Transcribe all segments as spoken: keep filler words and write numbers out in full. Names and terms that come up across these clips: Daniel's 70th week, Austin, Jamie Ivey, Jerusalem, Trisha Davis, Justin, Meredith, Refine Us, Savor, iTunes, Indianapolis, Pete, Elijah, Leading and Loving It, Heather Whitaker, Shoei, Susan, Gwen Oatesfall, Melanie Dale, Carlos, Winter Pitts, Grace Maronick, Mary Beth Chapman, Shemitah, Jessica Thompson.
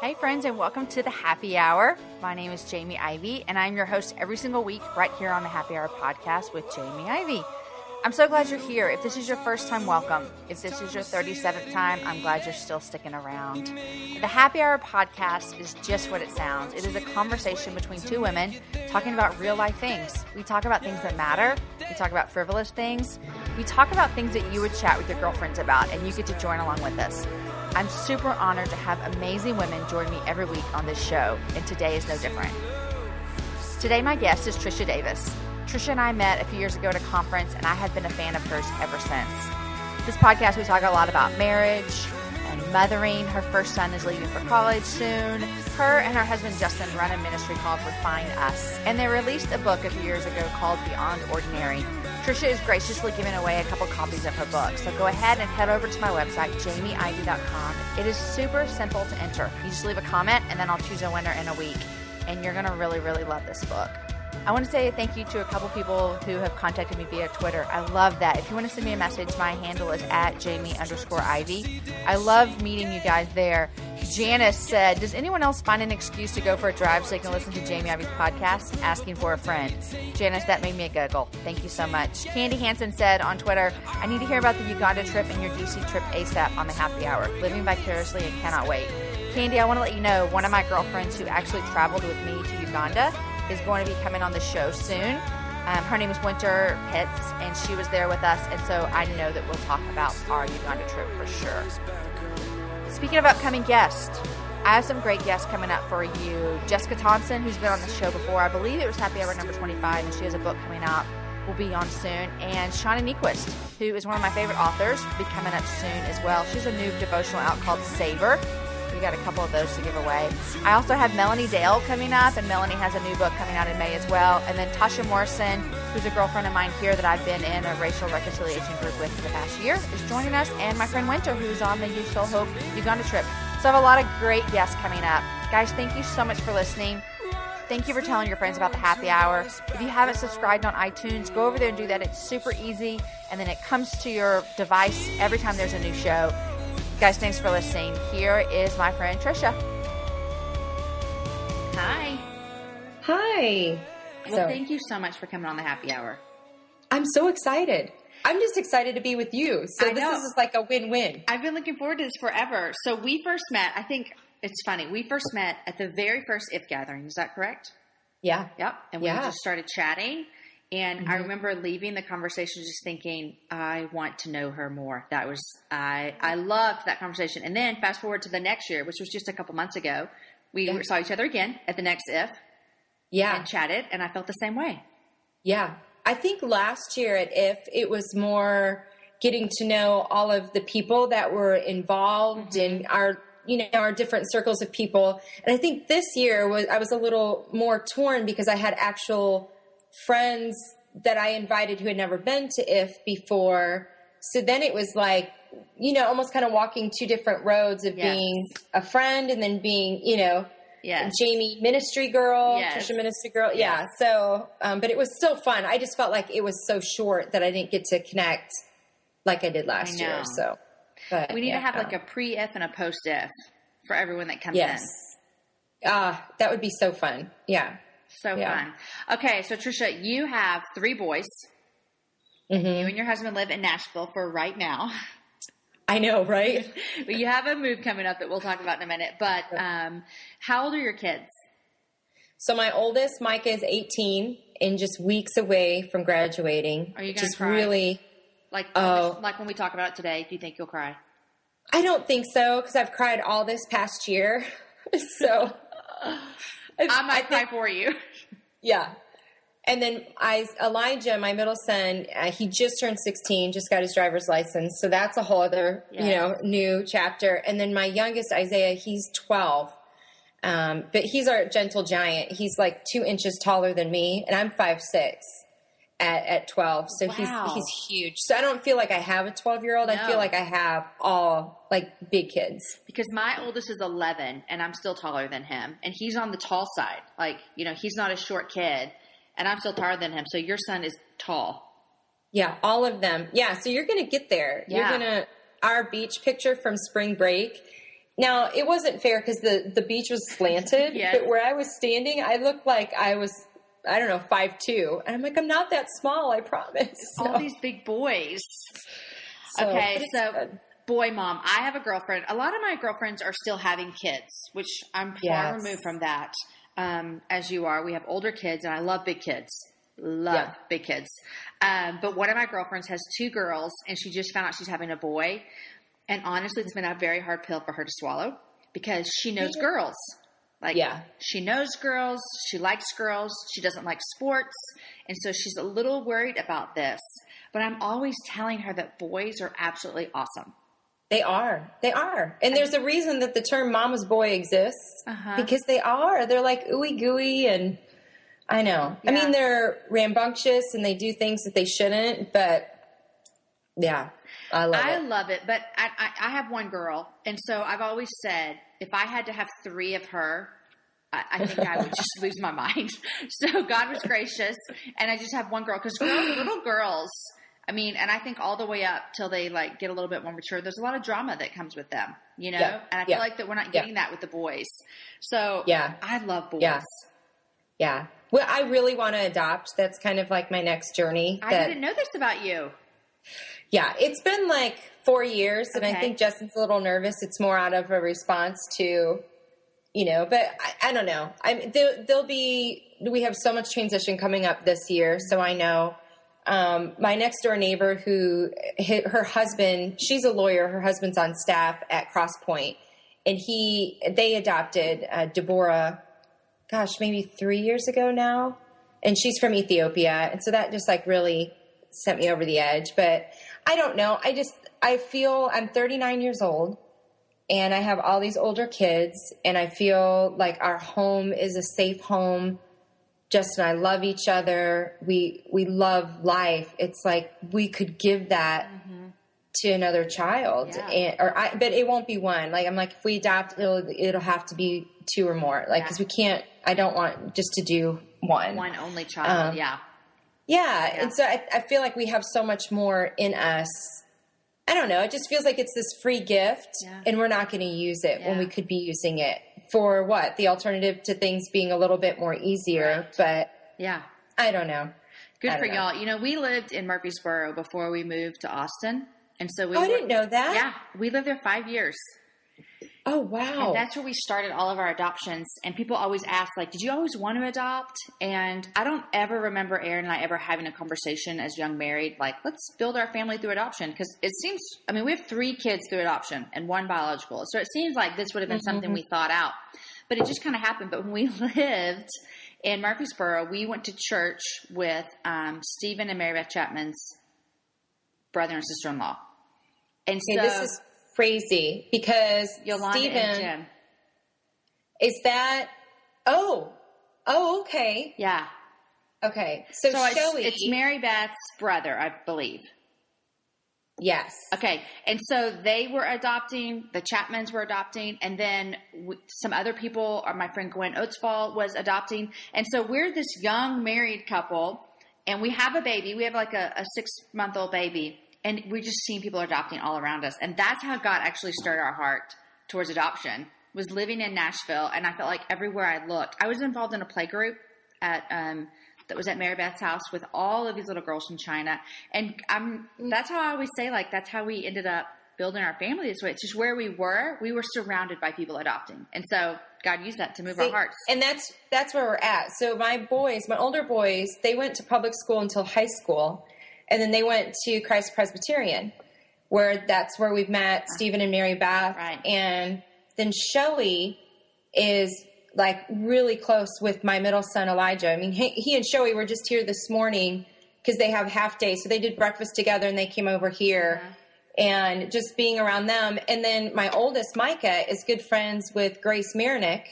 Hey friends, and welcome to The Happy Hour. My name is Jamie Ivey, and I'm your host every single week right here on The Happy Hour podcast with Jamie Ivey. I'm so glad you're here. If this is your first time, welcome. If this is your thirty-seventh time, I'm glad you're still sticking around. The Happy Hour podcast is just what it sounds. It is a conversation between two women talking about real life things. We talk about things that matter. We talk about frivolous things. We talk about things that you would chat with your girlfriends about, and you get to join along with us. I'm super honored to have amazing women join me every week on this show, and today is no different. Today, my guest is Trisha Davis. Trisha and I met a few years ago at a conference, and I have been a fan of hers ever since. This podcast, we talk a lot about marriage and mothering. Her first son is leaving for college soon. Her and her husband, Justin, run a ministry called Refine Us, and they released a book a few years ago called Beyond Ordinary. Trisha is graciously giving away a couple copies of her book, so go ahead and head over to my website, jamie id dot com. It is super simple to enter. You just leave a comment, and then I'll choose a winner in a week, and you're going to really, really love this book. I want to say thank you to a couple people who have contacted me via Twitter. I love that. If you want to send me a message, my handle is at Jamie underscore Ivy. I love meeting you guys there. Janice said, does anyone else find an excuse to go for a drive so they can listen to Jamie Ivey's podcast? Asking for a friend. Janice, that made me giggle. Thank you so much. Candy Hansen said on Twitter, I need to hear about the Uganda trip and your D C trip ASAP on The Happy Hour. Living vicariously and cannot wait. Candy, I want to let you know one of my girlfriends who actually traveled with me to Uganda is going to be coming on the show soon. Um, her name is Winter Pitts, and she was there with us, and so I know that we'll talk about our Uganda trip for sure. Speaking of upcoming guests, I have some great guests coming up for you. Jessica Thompson, who's been on the show before, I believe it was Happy Hour number twenty-five, and she has a book coming out, will be on soon. And Shauna Niequist, who is one of my favorite authors, will be coming up soon as well. She's a new devotional out called Savor. We got a couple of those to give away. I also have Melanie Dale coming up, and Melanie has a new book coming out in May as well. And then Tasha Morrison, who's a girlfriend of mine here that I've been in a racial reconciliation group with for the past year, is joining us, and my friend Winter, who's on the You Soul Hope Uganda trip. So I have a lot of great guests coming up. Guys, thank you so much for listening. Thank you for telling your friends about The Happy Hour. If you haven't subscribed on iTunes, go over there and do that. It's super easy, and then it comes to your device every time there's a new show. Guys, thanks for listening. Here is my friend Trisha. Hi. Hi. Well, so, thank you so much for coming on The Happy Hour. I'm so excited. I'm just excited to be with you. So I this know. is like a win-win. I've been looking forward to this forever. So we first met, I think it's funny, we first met at the very first If Gathering. Is that correct? Yeah. Yep. And we yeah. just started chatting. And mm-hmm. I remember leaving the conversation just thinking, I want to know her more. That was, I I loved that conversation. And then fast forward to the next year, which was just a couple months ago, we yeah. saw each other again at the next If. Yeah. And chatted, and I felt the same way. Yeah. I think last year at If, it was more getting to know all of the people that were involved mm-hmm. in our you know, our different circles of people. And I think this year was I was a little more torn because I had actual friends that I invited who had never been to If before. So then it was like, you know, almost kind of walking two different roads of yes. being a friend and then being, you know, yes. Jamie ministry girl, yes. Trisha ministry girl. Yes. Yeah. So, um, but it was still fun. I just felt like it was so short that I didn't get to connect like I did last I year. So but, we need yeah. to have like a pre-If and a post-If for everyone that comes yes. in. Ah, uh, that would be so fun. Yeah. So yeah. fun. Okay, so Trisha, you have three boys. Mm-hmm. You and your husband live in Nashville for right now. I know, right? Well, you have a move coming up that we'll talk about in a minute. But um, how old are your kids? So my oldest, Micah, is eighteen and just weeks away from graduating. Are you going to cry? Really, like, oh, like when we talk about it today, do you think you'll cry? I don't think so because I've cried all this past year. so... I might I think, cry for you. Yeah. And then I, Elijah, my middle son, uh, he just turned sixteen, just got his driver's license. So that's a whole other, yes. you know, new chapter. And then my youngest, Isaiah, he's twelve. Um, but he's our gentle giant. He's like two inches taller than me, and I'm five, six at, at twelve. So wow. he's, he's huge. So I don't feel like I have a twelve year old. No. I feel like I have all like big kids, because my oldest is eleven and I'm still taller than him, and he's on the tall side. Like, you know, he's not a short kid, and I'm still taller than him. So your son is tall. Yeah. All of them. Yeah. So you're going to get there. Yeah. You're going to, our beach picture from spring break. Now, it wasn't fair because the, the beach was slanted, yes. but where I was standing, I looked like I was, I don't know, five two. And I'm like, I'm not that small, I promise. So. All these big boys. So, okay, so good. Boy mom, I have a girlfriend. A lot of my girlfriends are still having kids, which I'm far yes. removed from that, um, as you are. We have older kids, and I love big kids. Love yeah. big kids. Um, but one of my girlfriends has two girls, and she just found out she's having a boy. And honestly, it's been a very hard pill for her to swallow, because she knows girls. Like, yeah. she knows girls. She likes girls. She doesn't like sports. And so she's a little worried about this. But I'm always telling her that boys are absolutely awesome. They are. They are. And there's a reason that the term mama's boy exists, uh-huh. because they are. They're like ooey gooey, and I know. Yeah. I mean, they're rambunctious and they do things that they shouldn't, but yeah. I love I it. I love it. But I, I, I have one girl. And so I've always said, if I had to have three of her, I, I think I would just lose my mind. So God was gracious. And I just have one girl, because girls, little girls, I mean, and I think all the way up till they like get a little bit more mature, there's a lot of drama that comes with them, you know? Yeah. And I feel yeah. like that we're not getting yeah. that with the boys. So yeah. I love boys. Yeah. yeah. Well, I really want to adopt. That's kind of like my next journey. I that- didn't know this about you. Yeah, it's been like four years, and okay. I think Justin's a little nervous. It's more out of a response to, you know, but I, I don't know. I there, there'll be, we have so much transition coming up this year, so I know. Um, my next door neighbor who, her husband, she's a lawyer. Her husband's on staff at Crosspoint, and he, they adopted uh, Deborah, gosh, maybe three years ago now, and she's from Ethiopia, and so that just like really sent me over the edge. But I don't know. I just, I feel I'm thirty-nine years old, and I have all these older kids, and I feel like our home is a safe home. Justin and I love each other. We, we love life. It's like we could give that mm-hmm. to another child yeah. and, or I, but it won't be one. Like I'm like, if we adopt, it'll, it'll have to be two or more. Like, yeah. cause we can't, I don't want just to do one, one only child. Um, yeah. Yeah. yeah. And so I, I feel like we have so much more in us. I don't know. It just feels like it's this free gift yeah. and we're not going to use it yeah. when we could be using it for what? The alternative to things being a little bit more easier, right. but yeah, I don't know. Good for know. y'all. You know, we lived in Murfreesboro before we moved to Austin. And so we, oh, were, I didn't know that. Yeah. We lived there five years. Oh, wow. And that's where we started all of our adoptions. And people always ask, like, did you always want to adopt? And I don't ever remember Aaron and I ever having a conversation as young married, like, let's build our family through adoption. Because it seems, I mean, we have three kids through adoption and one biological. So it seems like this would have been mm-hmm. something we thought out. But it just kind of happened. But when we lived in Murfreesboro, we went to church with um, Stephen and Mary Beth Chapman's brother and sister-in-law. And so... Hey, this is- crazy because Yolanda Stephen, and Jim. Is that, oh, oh, okay. Yeah. Okay. So, so Shoei, it's, it's Mary Beth's brother, I believe. Yes. Okay. And so they were adopting, the Chapmans were adopting, and then some other people, or my friend Gwen Oatesfall was adopting. And so we're this young married couple, and we have a baby. We have like a, a six-month-old baby. And we're just seeing people adopting all around us. And that's how God actually stirred our heart towards adoption, was living in Nashville. And I felt like everywhere I looked, I was involved in a play group at, um, that was at Mary Beth's house with all of these little girls from China. And I'm, that's how I always say, like, that's how we ended up building our family this way. It's just where we were, we were surrounded by people adopting. And so God used that to move See, our hearts. And that's, that's where we're at. So my boys, my older boys, they went to public school until high school. And then they went to Christ Presbyterian, where that's where we've met Stephen and Mary Beth. Right. And then Shoei is like really close with my middle son, Elijah. I mean, he, he and Shoei were just here this morning because they have half days. So they did breakfast together and they came over here. Mm-hmm. And just being around them. And then my oldest, Micah, is good friends with Grace Maronick,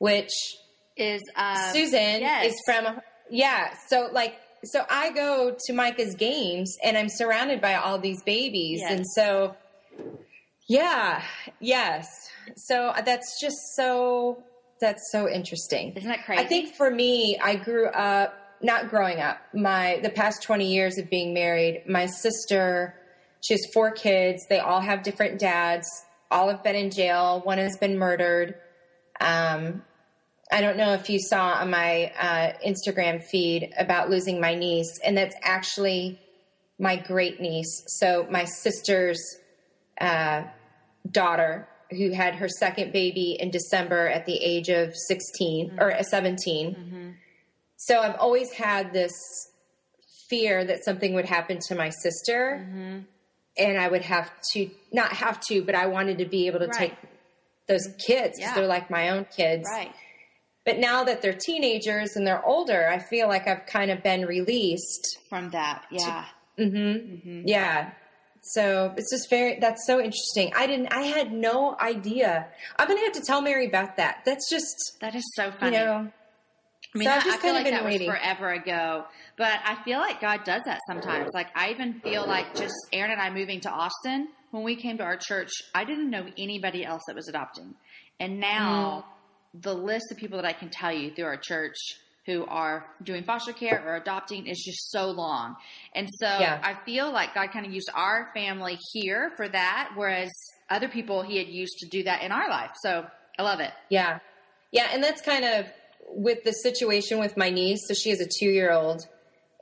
which is um, Susan yes. is from. Yeah. So like, so I go to Micah's games and I'm surrounded by all these babies. Yes. And so, yeah, yes. So that's just so, that's so interesting. Isn't that crazy? I think for me, I grew up, not growing up, my, the past twenty years of being married, my sister, she has four kids. They all have different dads. All have been in jail. One has been murdered. Um, I don't know if you saw on my uh, Instagram feed about losing my niece, and that's actually my great niece. So my sister's uh, daughter, who had her second baby in December at the age of sixteen mm-hmm. or seventeen. Mm-hmm. So I've always had this fear that something would happen to my sister. Mm-hmm. And I would have to, not have to, but I wanted to be able to right. take those kids because yeah. they're like my own kids. Right. But now that they're teenagers and they're older, I feel like I've kind of been released. From that, yeah. To, mm-hmm, mm-hmm. Yeah. So it's just very, that's so interesting. I didn't, I had no idea. I'm going to have to tell Mary Beth that. That's just. That is so funny. You know, I mean, so that, I feel like that waiting. was forever ago, but I feel like God does that sometimes. Like I even feel like just Aaron and I moving to Austin, when we came to our church, I didn't know anybody else that was adopting. And now mm. the list of people that I can tell you through our church who are doing foster care or adopting is just so long. And so yeah. I feel like God kind of used our family here for that, whereas other people he had used to do that in our life. So I love it. Yeah. Yeah. And that's kind of, with the situation with my niece, so she has a two-year-old,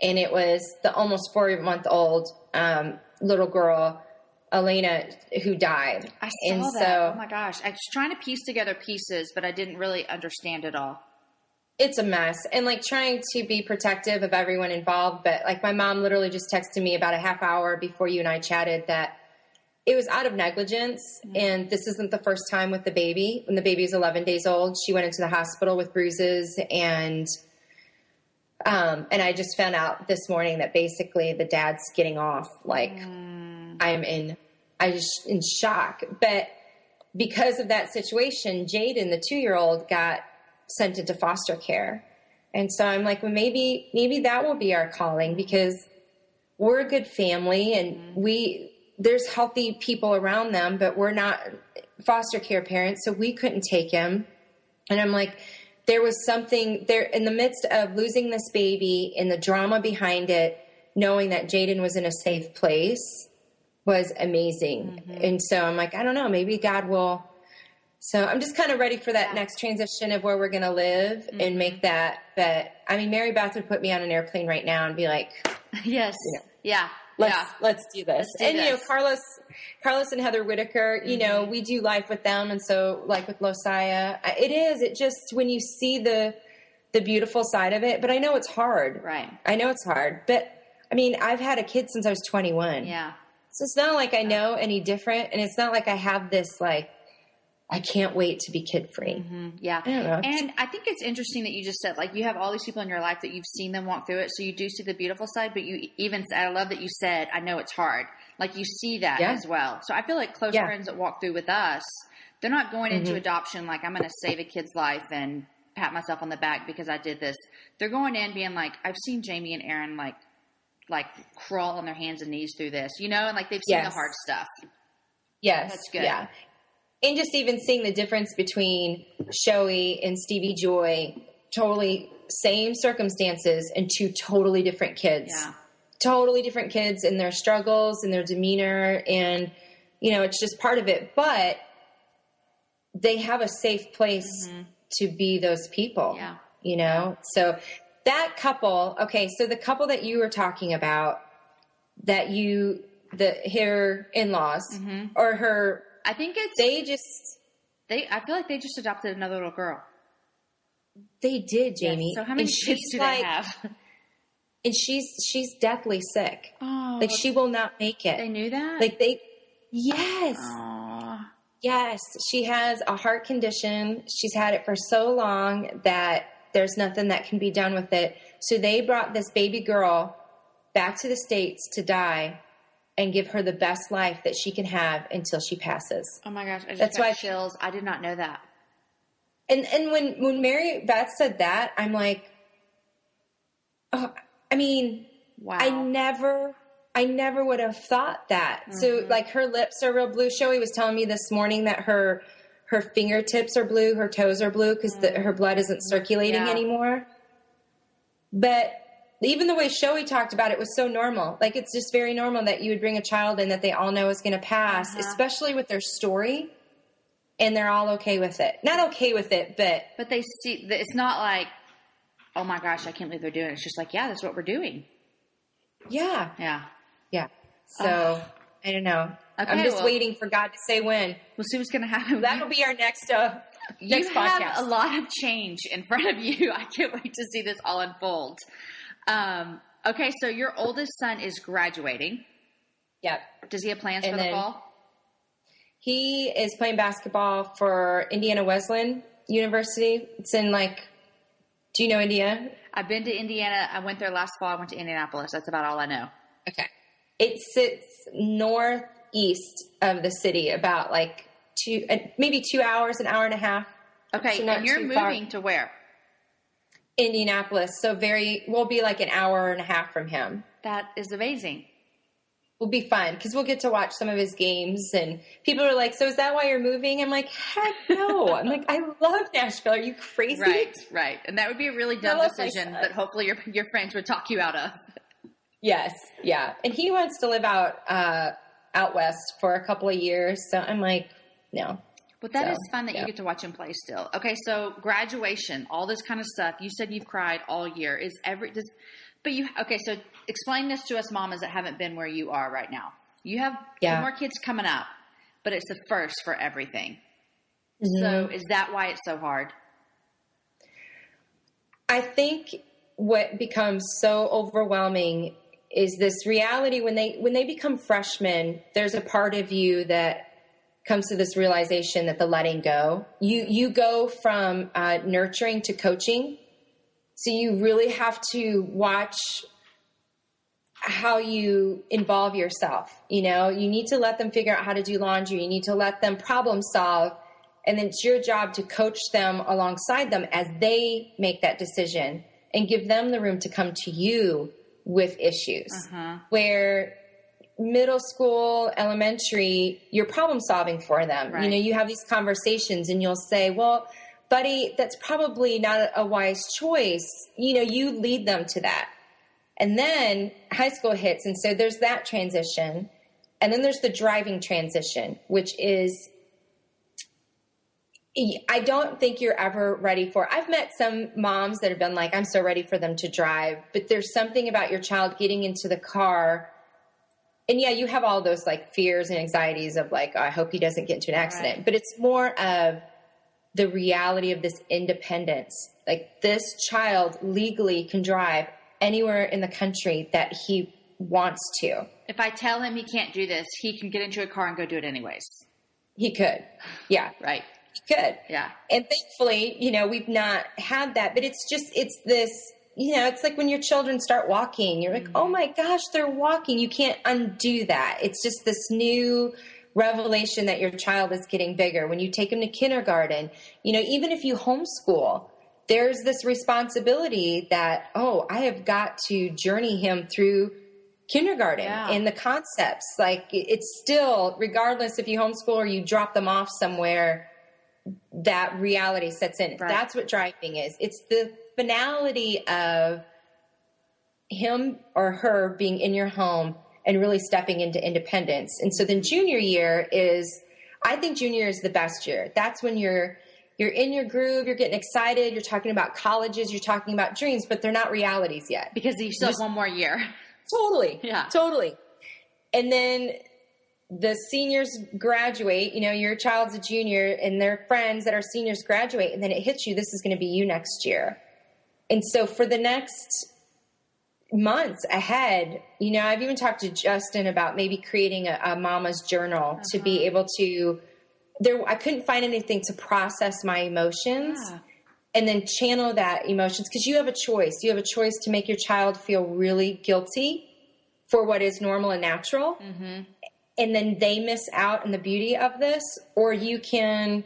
and it was the almost four-month-old um, little girl, Elena, who died. I saw and that. So, oh, my gosh. I was trying to piece together pieces, but I didn't really understand it all. It's a mess. And, like, trying to be protective of everyone involved, but, like, my mom literally just texted me about a half hour before you and I chatted that it was out of negligence, mm-hmm. and this isn't the first time with the baby. When the baby is eleven days old, she went into the hospital with bruises, and um, and I just found out this morning that basically the dad's getting off. Like mm. I'm in, I just in shock. But because of that situation, Jaden, the two-year-old, got sent into foster care, and so I'm like, well, maybe maybe that will be our calling because we're a good family, and mm-hmm. we. There's healthy people around them, but we're not foster care parents, so we couldn't take him. And I'm like, there was something there in the midst of losing this baby and the drama behind it, knowing that Jaden was in a safe place was amazing. Mm-hmm. And so I'm like, I don't know, maybe God will. So I'm just kind of ready for that yeah. next transition of where we're going to live mm-hmm. and make that. But I mean, Mary Beth would put me on an airplane right now and be like, yes, you know, yeah. Let's, yeah. let's do this. Let's do and, this. You know, Carlos, Carlos and Heather Whitaker, you mm-hmm. know, we do life with them. And so like with Losiah, it is, it just, when you see the, the beautiful side of it, but I know it's hard. Right. I know it's hard, but I mean, I've had a kid since I was twenty-one. Yeah. So it's not like I know any different. And it's not like I have this, like, I can't wait to be kid free. Mm-hmm. Yeah. I don't know. And I think it's interesting that you just said, like, you have all these people in your life that you've seen them walk through it. So you do see the beautiful side, but you even, I love that you said, I know it's hard. Like you see that yeah. as well. So I feel like close yeah. friends that walk through with us, they're not going mm-hmm. into adoption. Like I'm going to save a kid's life and pat myself on the back because I did this. They're going in being like, I've seen Jamie and Aaron, like, like crawl on their hands and knees through this, you know, and like they've seen yes. the hard stuff. Yes. That's good. Yeah. And just even seeing the difference between Shoei and Stevie Joy, totally same circumstances and two totally different kids, yeah. totally different kids in their struggles and their demeanor. And, you know, it's just part of it, but they have a safe place mm-hmm. to be those people, yeah. you know? So that couple, okay. So the couple that you were talking about that you, the, her in-laws mm-hmm. or her, I think it's, they just, they, I feel like they just adopted another little girl. They did, Jamie. Yes. So how many kids do like, they have? And she's, she's deathly sick. Oh, like she will not make it. They knew that? Like they, yes. Aww. Yes, she has a heart condition. She's had it for so long that there's nothing that can be done with it. So they brought this baby girl back to the States to die and give her the best life that she can have until she passes. Oh my gosh, I just That's got why chills. I did not know that. And and when, when Mary Beth said that, I'm like, oh, I mean, wow. I never, I never would have thought that. Mm-hmm. So like her lips are real blue. Shoei was telling me this morning that her, her fingertips are blue. Her toes are blue because mm-hmm. her blood isn't circulating yeah. anymore. But even the way Shoei talked about it was so normal. Like, it's just very normal that you would bring a child in that they all know is going to pass, uh-huh. especially with their story. And they're all okay with it. Not okay with it, but... But they see... It's not like, oh my gosh, I can't believe they're doing it. It's just like, yeah, that's what we're doing. Yeah. Yeah. Yeah. So, uh, I don't know. Okay, I'm just well, waiting for God to say when. We'll see what's going to happen. That'll be our next, uh, next you podcast. You have a lot of change in front of you. I can't wait to see this all unfold. Um, okay, so your oldest son is graduating. Yep. Does he have plans and for then, the fall? He is playing basketball for Indiana Wesleyan University. It's in like, do you know Indiana? I've been to Indiana. I went there last fall. I went to Indianapolis. That's about all I know. Okay. It sits northeast of the city, about like two, maybe two hours, an hour and a half. Okay. So and you're moving far. To where? Indianapolis. So very, we'll be like an hour and a half from him. That is amazing. Will be fun because we'll get to watch some of his games, and people are like, so is that why you're moving? I'm like, heck no. I'm like, I love Nashville. Are you crazy? Right, right. And that would be a really dumb decision that hopefully your your friends would talk you out of. Yes, yeah. And he wants to live out uh, out west for a couple of years, so I'm like, no. But that so, is fun that yeah. you get to watch him play still. Okay, so graduation, all this kind of stuff. You said you've cried all year. Is every does, But you, okay, so explain this to us mamas that haven't been where you are right now. You have yeah. two more kids coming up, but it's the first for everything. Mm-hmm. So is that why it's so hard? I think what becomes so overwhelming is this reality. When they, when they become freshmen, there's a part of you that comes to this realization that the letting go, you, you go from uh, nurturing to coaching. So you really have to watch how you involve yourself. You know, you need to let them figure out how to do laundry. You need to let them problem solve. And then it's your job to coach them alongside them as they make that decision and give them the room to come to you with issues. Uh-huh. Where middle school, elementary, you're problem solving for them. Right. You know, you have these conversations and you'll say, well, buddy, that's probably not a wise choice. You know, you lead them to that. And then high school hits. And so there's that transition. And then there's the driving transition, which is, I don't think you're ever ready for. I've met some moms that have been like, I'm so ready for them to drive. But there's something about your child getting into the car. And yeah, you have all those like fears and anxieties of like, oh, I hope he doesn't get into an accident. Right. But it's more of the reality of this independence. Like, this child legally can drive anywhere in the country that he wants to. If I tell him he can't do this, he can get into a car and go do it anyways. He could. Yeah. Right. He could. Yeah. And thankfully, you know, we've not had that, but it's just, it's this, you know, it's like when your children start walking, you're like, mm-hmm. oh my gosh, they're walking. You can't undo that. It's just this new revelation that your child is getting bigger. When you take them to kindergarten, you know, even if you homeschool, there's this responsibility that, oh, I have got to journey him through kindergarten yeah. and the concepts. Like, it's still, regardless if you homeschool or you drop them off somewhere, that reality sets in. Right. That's what driving is. It's the finality of him or her being in your home and really stepping into independence. And so then junior year is, I think junior is the best year. That's when you're, you're in your groove, you're getting excited, you're talking about colleges, you're talking about dreams, but they're not realities yet. Because you still have one more year. Totally. Yeah. Totally. And then the seniors graduate, you know, your child's a junior and their friends that are seniors graduate, and then it hits you, this is going to be you next year. And so for the next months ahead, you know, I've even talked to Justin about maybe creating a, a mama's journal uh-huh. to be able to there, I couldn't find anything to process my emotions yeah. and then channel that emotions. Cause you have a choice. You have a choice to make your child feel really guilty for what is normal and natural. Mm-hmm. And then they miss out on the beauty of this, or you can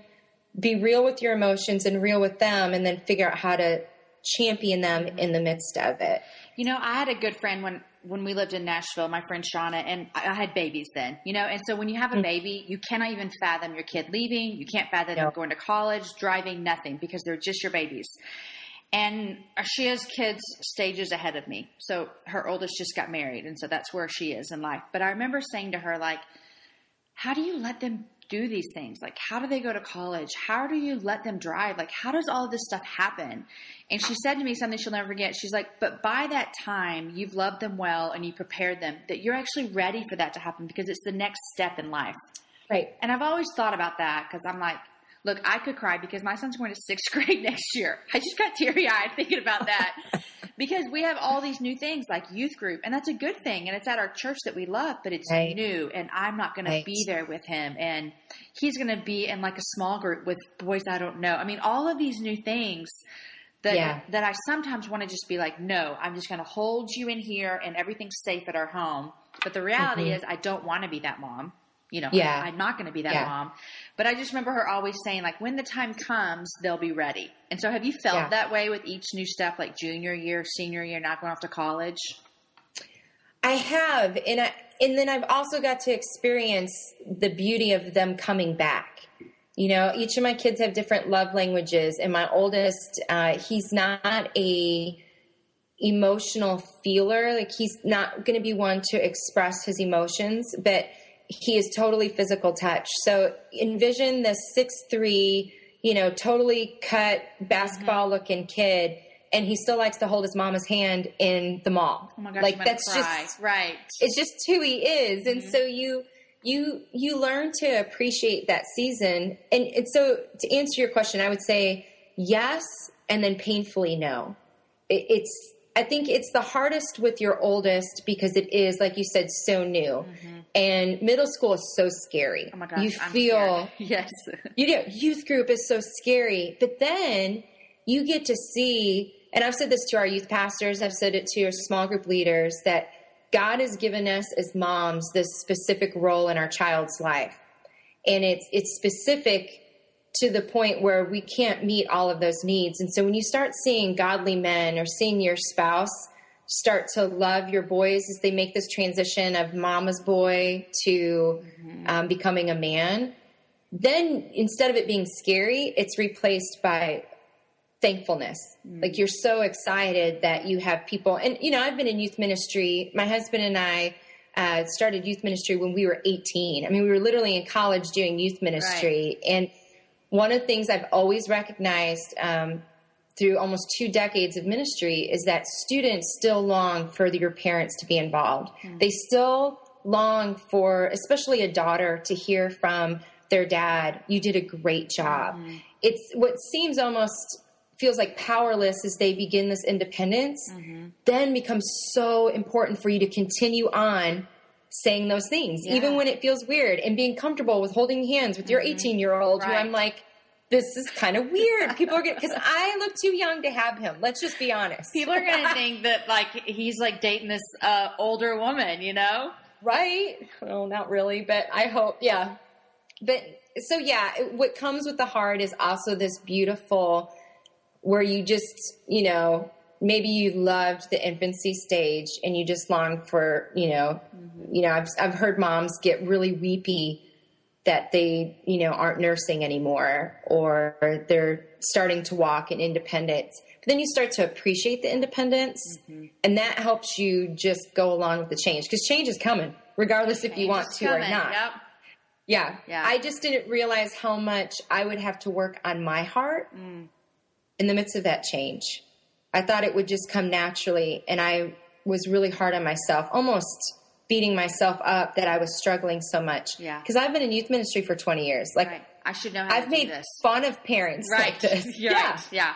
be real with your emotions and real with them and then figure out how to champion them mm-hmm. in the midst of it. You know, I had a good friend when, when we lived in Nashville, my friend Shauna, and I had babies then, you know, and so when you have a baby, you cannot even fathom your kid leaving. You can't fathom no. them going to college, driving, nothing, because they're just your babies. And she has kids stages ahead of me. So her oldest just got married. And so that's where she is in life. But I remember saying to her, like, how do you let them do these things? Like, how do they go to college? How do you let them drive? Like, how does all of this stuff happen? And she said to me something she'll never forget. She's like, but by that time you've loved them well and you prepared them that you're actually ready for that to happen because it's the next step in life. Right. And I've always thought about that because I'm like, look, I could cry because my son's going to sixth grade next year. I just got teary-eyed thinking about that because we have all these new things like youth group, and that's a good thing. And it's at our church that we love, but it's right. new, and I'm not going right. to be there with him. And he's going to be in like a small group with boys I don't know. I mean, all of these new things that yeah. that I sometimes want to just be like, no, I'm just going to hold you in here and everything's safe at our home. But the reality mm-hmm. is I don't want to be that mom. You know, yeah. I'm not going to be that yeah. mom. But I just remember her always saying, like, when the time comes, they'll be ready. And so have you felt yeah. that way with each new step, like junior year, senior year, not going off to college? I have. And, I, and then I've also got to experience the beauty of them coming back. You know, each of my kids have different love languages. And my oldest, uh, he's not a emotional feeler. Like, he's not going to be one to express his emotions, but he is totally physical touch. So envision this six three, you know, totally cut basketball looking kid. And he still likes to hold his mama's hand in the mall. Oh my gosh, like that's cry. Just, right. It's just who he is. Mm-hmm. And so you, you, you learn to appreciate that season. And, and so to answer your question, I would say yes. And then painfully no. It, it's, I think it's the hardest with your oldest because it is, like you said, so new. Mm-hmm. And middle school is so scary. Oh my gosh, you feel I'm yes. You know, youth group is so scary. But then you get to see, and I've said this to our youth pastors, I've said it to your small group leaders, that God has given us as moms this specific role in our child's life. And it's it's specific to the point where we can't meet all of those needs. And so when you start seeing godly men or seeing your spouse start to love your boys as they make this transition of mama's boy to mm-hmm. um, becoming a man, then instead of it being scary, it's replaced by thankfulness. Mm-hmm. Like you're so excited that you have people. And, you know, I've been in youth ministry. My husband and I uh, started youth ministry when we were eighteen. I mean, we were literally in college doing youth ministry. Right. And one of the things I've always recognized um, through almost two decades of ministry is that students still long for your parents to be involved. Mm-hmm. They still long for, especially a daughter, to hear from their dad, you did a great job. Mm-hmm. It's what seems almost feels like powerless as they begin this independence, mm-hmm. then becomes so important for you to continue on saying those things, yeah. even when it feels weird, and being comfortable with holding hands with your eighteen-year-old mm-hmm. right. who I'm like, this is kind of weird. People are going to, because I look too young to have him. Let's just be honest. People are going to think that, like, he's, like, dating this uh, older woman, you know? Right. Well, not really, but I hope, yeah. But, so, yeah, what comes with the heart is also this beautiful where you just, you know, maybe you loved the infancy stage and you just long for, you know, mm-hmm. you know, I've, I've heard moms get really weepy that they, you know, aren't nursing anymore or they're starting to walk in independence, but then you start to appreciate the independence mm-hmm. and that helps you just go along with the change. Cause change is coming regardless change if you want to coming. Or not. Yep. Yeah. yeah. I just didn't realize how much I would have to work on my heart mm. in the midst of that change. I thought it would just come naturally. And I was really hard on myself, almost beating myself up that I was struggling so much. Yeah. Cause I've been in youth ministry for twenty years. Like right. I should know how I've to made do this. Fun of parents. Right. Like this. Yeah. Right. Yeah.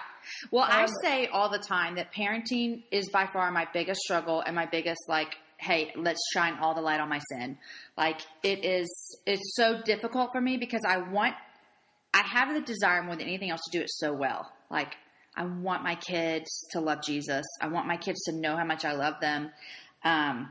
Well, um, I say all the time that parenting is by far my biggest struggle and my biggest, like, hey, let's shine all the light on my sin. Like it is, it's so difficult for me because I want I have the desire more than anything else to do it so well. Like, I want my kids to love Jesus. I want my kids to know how much I love them. Um,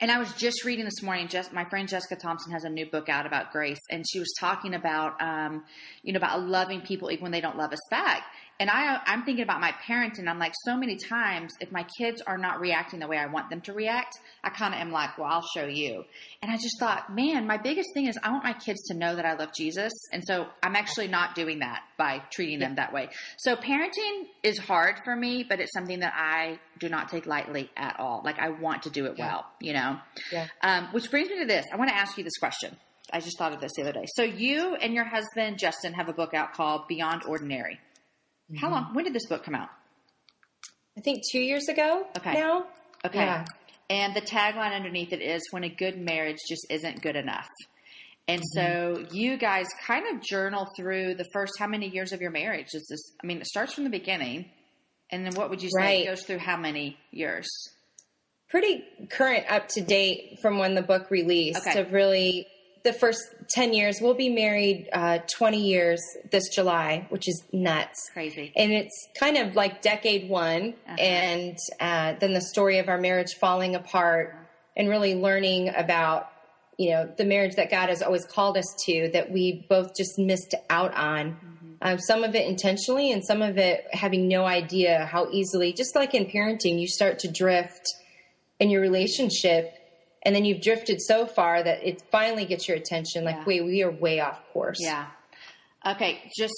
and I was just reading this morning, just, my friend Jessica Thompson has a new book out about grace. And she was talking about, um, you know, about loving people even when they don't love us back. And I, I'm thinking about my parents, and I'm like, so many times if my kids are not reacting the way I want them to react, I kind of am like, well, I'll show you. And I just thought, man, my biggest thing is I want my kids to know that I love Jesus. And so I'm actually not doing that by treating them that way. So parenting is hard for me, but it's something that I do not take lightly at all. Like, I want to do it well, you know, yeah. um, which brings me to this. I want to ask you this question. I just thought of this the other day. So you and your husband, Justin, have a book out called Beyond Ordinary. How long? When did this book come out? I think two years ago. Okay. Now. Okay. Yeah. And the tagline underneath it is, when a good marriage just isn't good enough. And mm-hmm. so you guys kind of journal through the first, how many years of your marriage is this? I mean, it starts from the beginning. And then what would you say right. goes through how many years? Pretty current, up to date from when the book released. Okay. So really the first ten years, we'll be married uh, twenty years this July, which is nuts. Crazy. And it's kind of like decade one. Uh-huh. And uh, then the story of our marriage falling apart uh-huh. and really learning about, you know, the marriage that God has always called us to, that we both just missed out on. Mm-hmm. Um, some of it intentionally and some of it having no idea how easily, just like in parenting, you start to drift in your relationship. And then you've drifted so far that it finally gets your attention. Like, yeah. wait, we are way off course. Yeah. Okay. Just,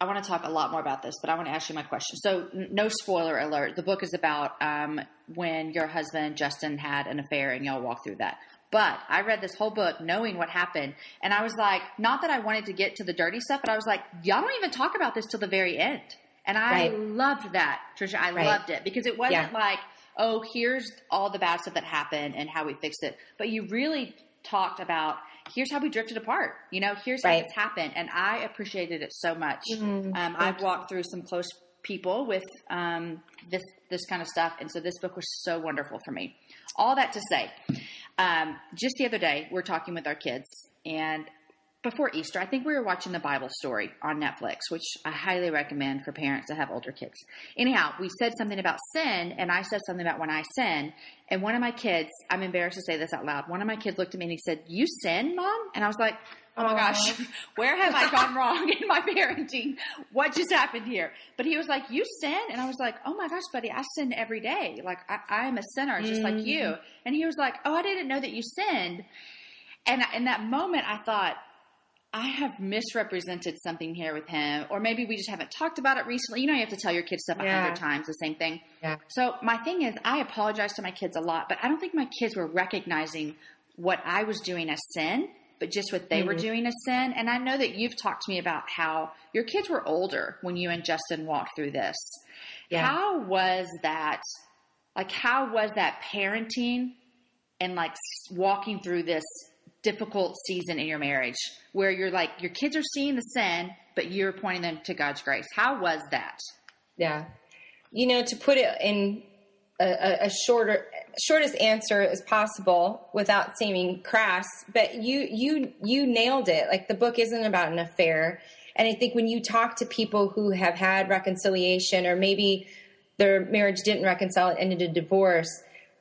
I want to talk a lot more about this, but I want to ask you my question. So no spoiler alert. The book is about um, when your husband, Justin, had an affair and y'all walked through that. But I read this whole book knowing what happened. And I was like, not that I wanted to get to the dirty stuff, but I was like, y'all don't even talk about this till the very end. And I right. loved that, Trisha. I right. loved it because it wasn't yeah. like, oh, here's all the bad stuff that happened and how we fixed it. But you really talked about, here's how we drifted apart. You know, here's right. how it's happened. And I appreciated it so much. Mm-hmm. Um, I've walked through some close people with um, this, this kind of stuff. And so this book was so wonderful for me. All that to say, um, just the other day, we're talking with our kids, and before Easter, I think we were watching The Bible Story on Netflix, which I highly recommend for parents that have older kids. Anyhow, we said something about sin, and I said something about when I sin. And one of my kids, I'm embarrassed to say this out loud, one of my kids looked at me and he said, "You sin, Mom?" And I was like, oh my gosh, where have I gone wrong in my parenting? What just happened here? But he was like, "You sin?" And I was like, oh my gosh, buddy, I sin every day. Like, I, I am a sinner just mm. like you. And he was like, "Oh, I didn't know that you sinned." And in that moment, I thought, I have misrepresented something here with him, or maybe we just haven't talked about it recently. You know, you have to tell your kids stuff a hundred yeah. times, the same thing. Yeah. So my thing is, I apologize to my kids a lot, but I don't think my kids were recognizing what I was doing as sin, but just what they mm-hmm. were doing as sin. And I know that you've talked to me about how your kids were older when you and Justin walked through this. Yeah. How was that? Like, how was that parenting and like walking through this difficult season in your marriage where you're like, your kids are seeing the sin, but you're pointing them to God's grace? How was that? Yeah. You know, to put it in a, a shorter, shortest answer as possible without seeming crass, but you, you, you nailed it. Like, the book isn't about an affair. And I think when you talk to people who have had reconciliation, or maybe their marriage didn't reconcile, it ended in divorce,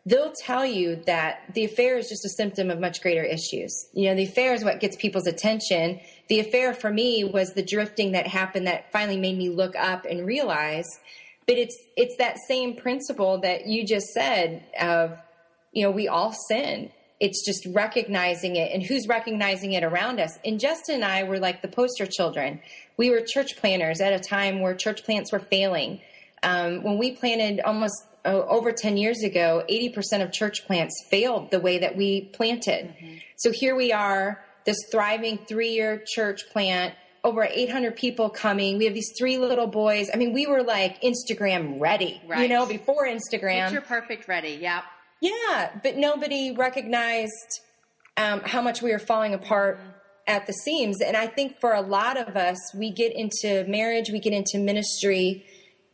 they'll tell you that the affair is just a symptom of much greater issues. You know, the affair is what gets people's attention. The affair for me was the drifting that happened that finally made me look up and realize. But it's it's that same principle that you just said of, you know, we all sin. It's just recognizing it and who's recognizing it around us. And Justin and I were like the poster children. We were church planters at a time where church plants were failing. Um, when we planted almost Oh, over ten years ago, eighty percent of church plants failed the way that we planted. Mm-hmm. So here we are, this thriving three-year church plant, over eight hundred people coming. We have these three little boys. I mean, we were like Instagram ready, right. you know, before Instagram. Picture perfect ready, yep. Yeah, but nobody recognized um, how much we were falling apart mm-hmm. at the seams. And I think for a lot of us, we get into marriage, we get into ministry,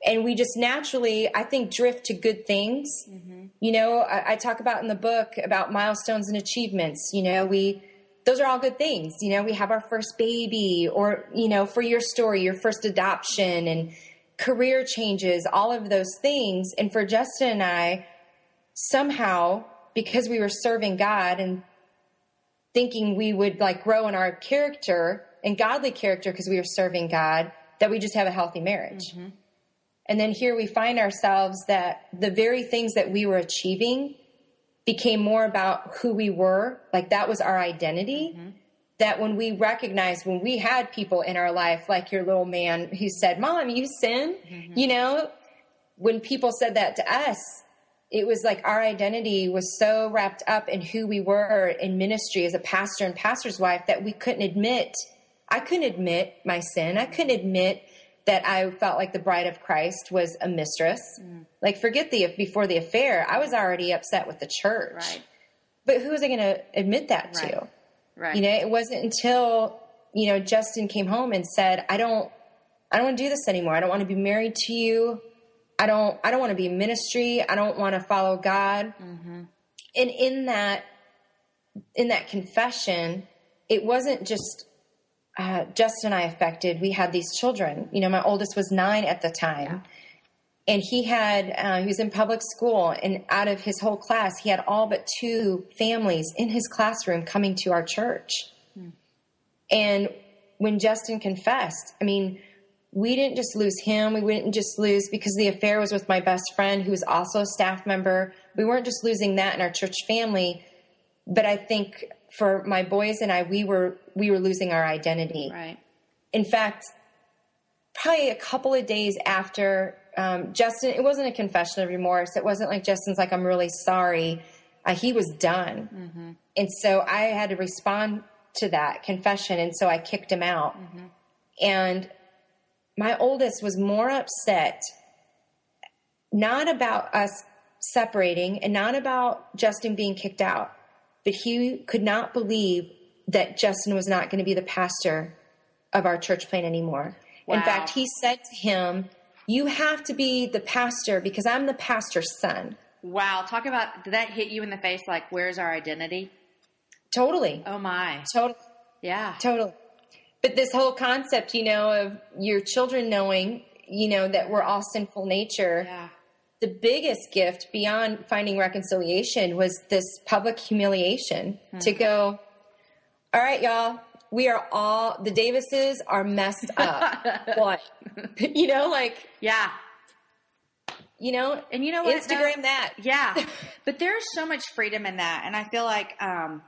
and we just naturally, I think, drift to good things. Mm-hmm. You know, I, I talk about in the book about milestones and achievements. You know, we those are all good things. You know, we have our first baby, or, you know, for your story, your first adoption and career changes, all of those things. And for Justin and I, somehow, because we were serving God and thinking we would like grow in our character and godly character because we were serving God, that we just have a healthy marriage. Mm-hmm. And then here we find ourselves that the very things that we were achieving became more about who we were. Like that was our identity. Mm-hmm. That when we recognized, when we had people in our life, like your little man who said, Mom, you sin, mm-hmm. you know, when people said that to us, it was like our identity was so wrapped up in who we were in ministry as a pastor and pastor's wife that we couldn't admit, I couldn't admit my sin. I couldn't admit that I felt like the bride of Christ was a mistress. Mm. Like forget the, before the affair, I was already upset with the church, right. But who was I going to admit that right. to? Right. You know, it wasn't until, you know, Justin came home and said, I don't, I don't want to do this anymore. I don't want to be married to you. I don't, I don't want to be in ministry. I don't want to follow God. Mm-hmm. And in that, in that confession, it wasn't just, Uh, Justin and I affected, we had these children, you know, my oldest was nine at the time yeah. and he had, uh, he was in public school, and out of his whole class, he had all but two families in his classroom coming to our church. Hmm. And when Justin confessed, I mean, we didn't just lose him. We wouldn't just lose, because the affair was with my best friend who was also a staff member. We weren't just losing that in our church family, but I think for my boys and I, we were, we were losing our identity. Right. In fact, probably a couple of days after, um, Justin, it wasn't a confession of remorse. It wasn't like Justin's like, I'm really sorry. Uh, he was done. Mm-hmm. And so I had to respond to that confession. And so I kicked him out. Mm-hmm. And my oldest was more upset, not about us separating and not about Justin being kicked out, but he could not believe that Justin was not going to be the pastor of our church plan anymore. Wow. In fact, he said to him, you have to be the pastor because I'm the pastor's son. Wow. Talk about, did that hit you in the face? Like, where's our identity? Totally. Oh my. Totally. Yeah. Totally. But this whole concept, you know, of your children knowing, you know, that we're all sinful nature. Yeah. The biggest gift beyond finding reconciliation was this public humiliation mm-hmm. to go, all right, y'all, we are all, the Davises are messed up. What? You know, like, yeah, you know, and you know, what, Instagram no, that. Yeah. But there's so much freedom in that. And I feel like, um,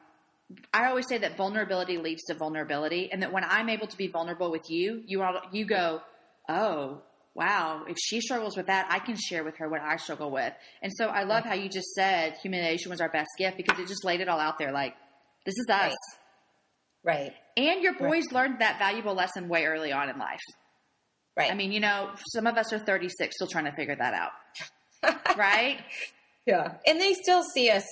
I always say that vulnerability leads to vulnerability. And that when I'm able to be vulnerable with you, you all, you go, oh, wow, if she struggles with that, I can share with her what I struggle with. And so I love how you just said humiliation was our best gift, because it just laid it all out there. Like, this is us. Right. Right. And your boys right. learned that valuable lesson way early on in life. Right. I mean, you know, some of us are thirty-six still trying to figure that out. Right. Yeah. And they still see us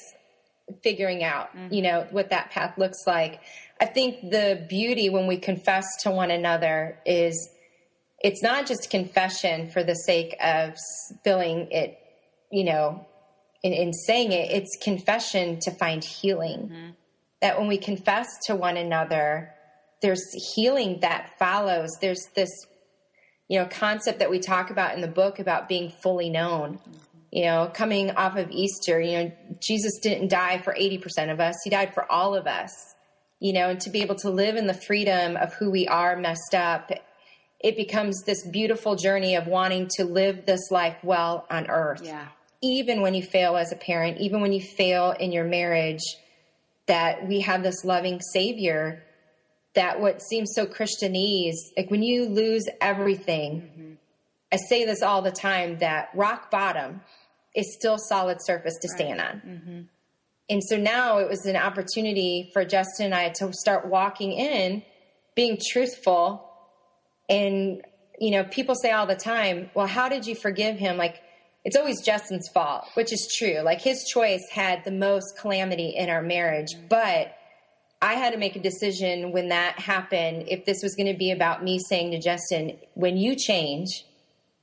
figuring out, mm-hmm. you know, what that path looks like. I think the beauty when we confess to one another is, it's not just confession for the sake of spilling it, you know, in, in saying it, it's confession to find healing. Mm-hmm. That when we confess to one another, there's healing that follows. There's this, you know, concept that we talk about in the book about being fully known, mm-hmm. you know, coming off of Easter, you know, Jesus didn't die for eighty percent of us. He died for all of us, you know, and to be able to live in the freedom of who we are messed up, it becomes this beautiful journey of wanting to live this life well on earth. Yeah. Even when you fail as a parent, even when you fail in your marriage, that we have this loving Savior, that what seems so Christianese, like when you lose everything, mm-hmm. I say this all the time, that rock bottom is still solid surface to right. stand on. Mm-hmm. And so now it was an opportunity for Justin and I to start walking in, being truthful. And, you know, people say all the time, well, how did you forgive him? Like, it's always Justin's fault, which is true. Like, his choice had the most calamity in our marriage. Mm-hmm. But I had to make a decision when that happened, if this was going to be about me saying to Justin, when you change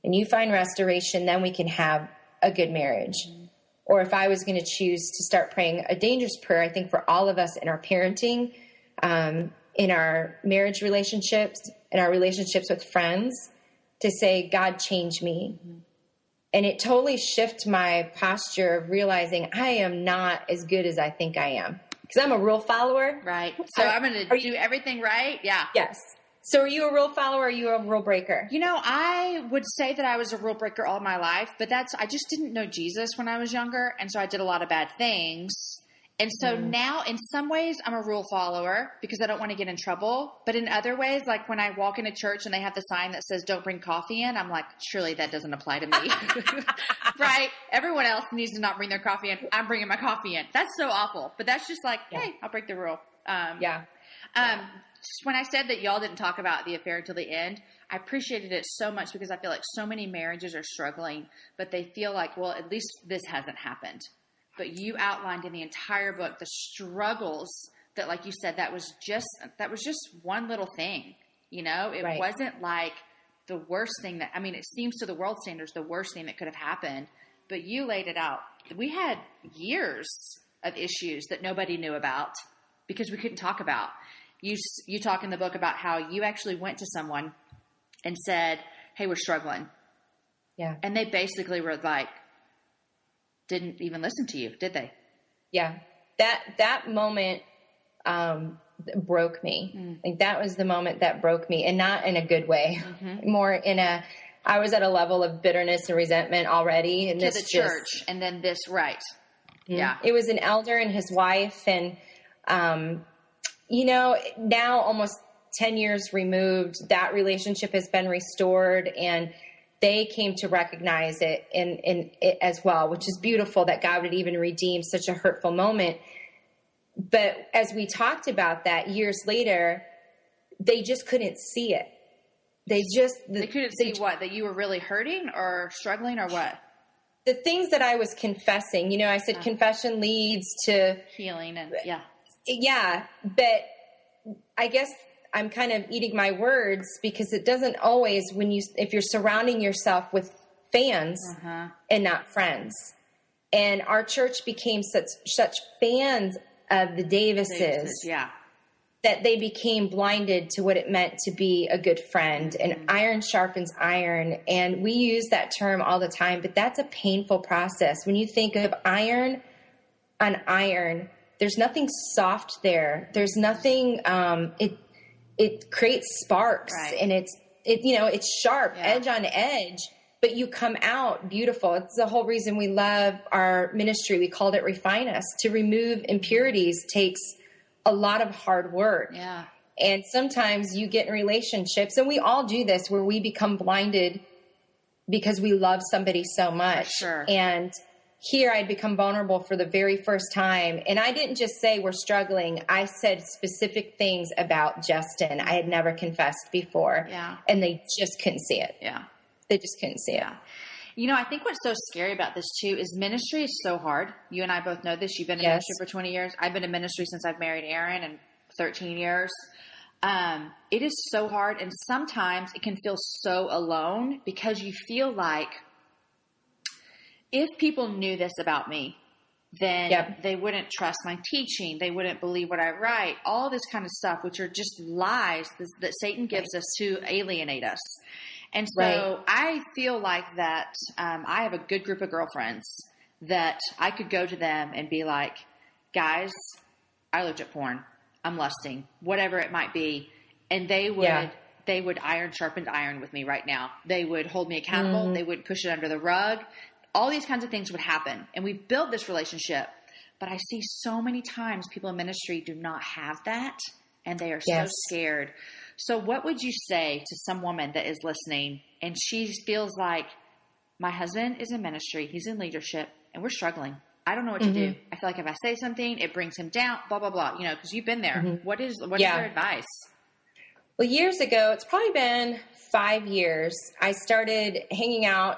and you find restoration, then we can have a good marriage. Mm-hmm. Or if I was going to choose to start praying a dangerous prayer, I think for all of us in our parenting, um, in our marriage relationships, in our relationships with friends, to say, God, change me. Mm-hmm. And it totally shifts my posture of realizing I am not as good as I think I am. Because I'm a real follower. Right. So I, I'm going to do you, everything right. Yeah. Yes. So are you a rule follower or are you a rule breaker? You know, I would say that I was a rule breaker all my life, but that's, I just didn't know Jesus when I was younger. And so I did a lot of bad things. And so mm. now in some ways I'm a rule follower because I don't want to get in trouble. But in other ways, like when I walk into church and they have the sign that says, don't bring coffee in, I'm like, surely that doesn't apply to me. Right. Everyone else needs to not bring their coffee in. I'm bringing my coffee in. That's so awful. But that's just like, yeah. Hey, I'll break the rule. Um, yeah. Um, yeah. When I said that y'all didn't talk about the affair until the end, I appreciated it so much because I feel like so many marriages are struggling, but they feel like, well, at least this hasn't happened. But you outlined in the entire book the struggles that, like you said, that was just that was just one little thing. You know, it right. wasn't like the worst thing that, I mean, it seems to the world standards the worst thing that could have happened. But you laid it out. We had years of issues that nobody knew about because we couldn't talk about. You you talk in the book about how you actually went to someone and said, hey, we're struggling. Yeah. And they basically were like, didn't even listen to you, did they? Yeah. That that moment um, broke me. Mm. Like that was the moment that broke me, and not in a good way. Mm-hmm. More in a, I was at a level of bitterness and resentment already. And to this the church just, and then this, right. Mm-hmm. Yeah. It was an elder and his wife and, um, you know, now almost ten years removed, that relationship has been restored and they came to recognize it in, in it as well, which is beautiful that God would even redeem such a hurtful moment. But as we talked about that years later, they just couldn't see it. They just, the, they couldn't see they, what, that you were really hurting or struggling or what? The things that I was confessing, you know, I said, oh. Confession leads to healing and yeah. Yeah, but I guess I'm kind of eating my words because it doesn't always, when you, if you're surrounding yourself with fans uh-huh. and not friends. And our church became such, such fans of the Davises, Davises yeah. that they became blinded to what it meant to be a good friend. And mm-hmm. iron sharpens iron. And we use that term all the time, but that's a painful process. When you think of iron on iron, there's nothing soft there. There's nothing, um, it, it creates sparks right. and it's, it, you know, it's sharp yeah. edge on edge, but you come out beautiful. It's the whole reason we love our ministry. We called it Refine Us. To remove impurities takes a lot of hard work. Yeah. And sometimes you get in relationships, and we all do this, where we become blinded because we love somebody so much. For sure. And here I'd become vulnerable for the very first time. And I didn't just say we're struggling. I said specific things about Justin I had never confessed before. Yeah. And they just couldn't see it. Yeah. They just couldn't see it. You know, I think what's so scary about this too is ministry is so hard. You and I both know this. You've been in yes. ministry for twenty years. I've been in ministry since I've married Aaron and thirteen years. Um, it is so hard. And sometimes it can feel so alone because you feel like, if people knew this about me, then yep. they wouldn't trust my teaching. They wouldn't believe what I write, all this kind of stuff, which are just lies that, that Satan gives right. us to alienate us. And so right. I feel like that um, I have a good group of girlfriends that I could go to them and be like, guys, I looked at porn. I'm lusting, whatever it might be. And they would yeah. they would iron sharpened iron with me right now. They would hold me accountable. Mm. They wouldn't push it under the rug. All these kinds of things would happen, and we build this relationship. But I see so many times people in ministry do not have that, and they are yes. so scared. So what would you say to some woman that is listening, and she feels like, my husband is in ministry, he's in leadership, and we're struggling. I don't know what mm-hmm. to do. I feel like if I say something, it brings him down, blah, blah, blah, you know, because you've been there. Mm-hmm. What is what yeah. is your advice? Well, years ago, it's probably been five years, I started hanging out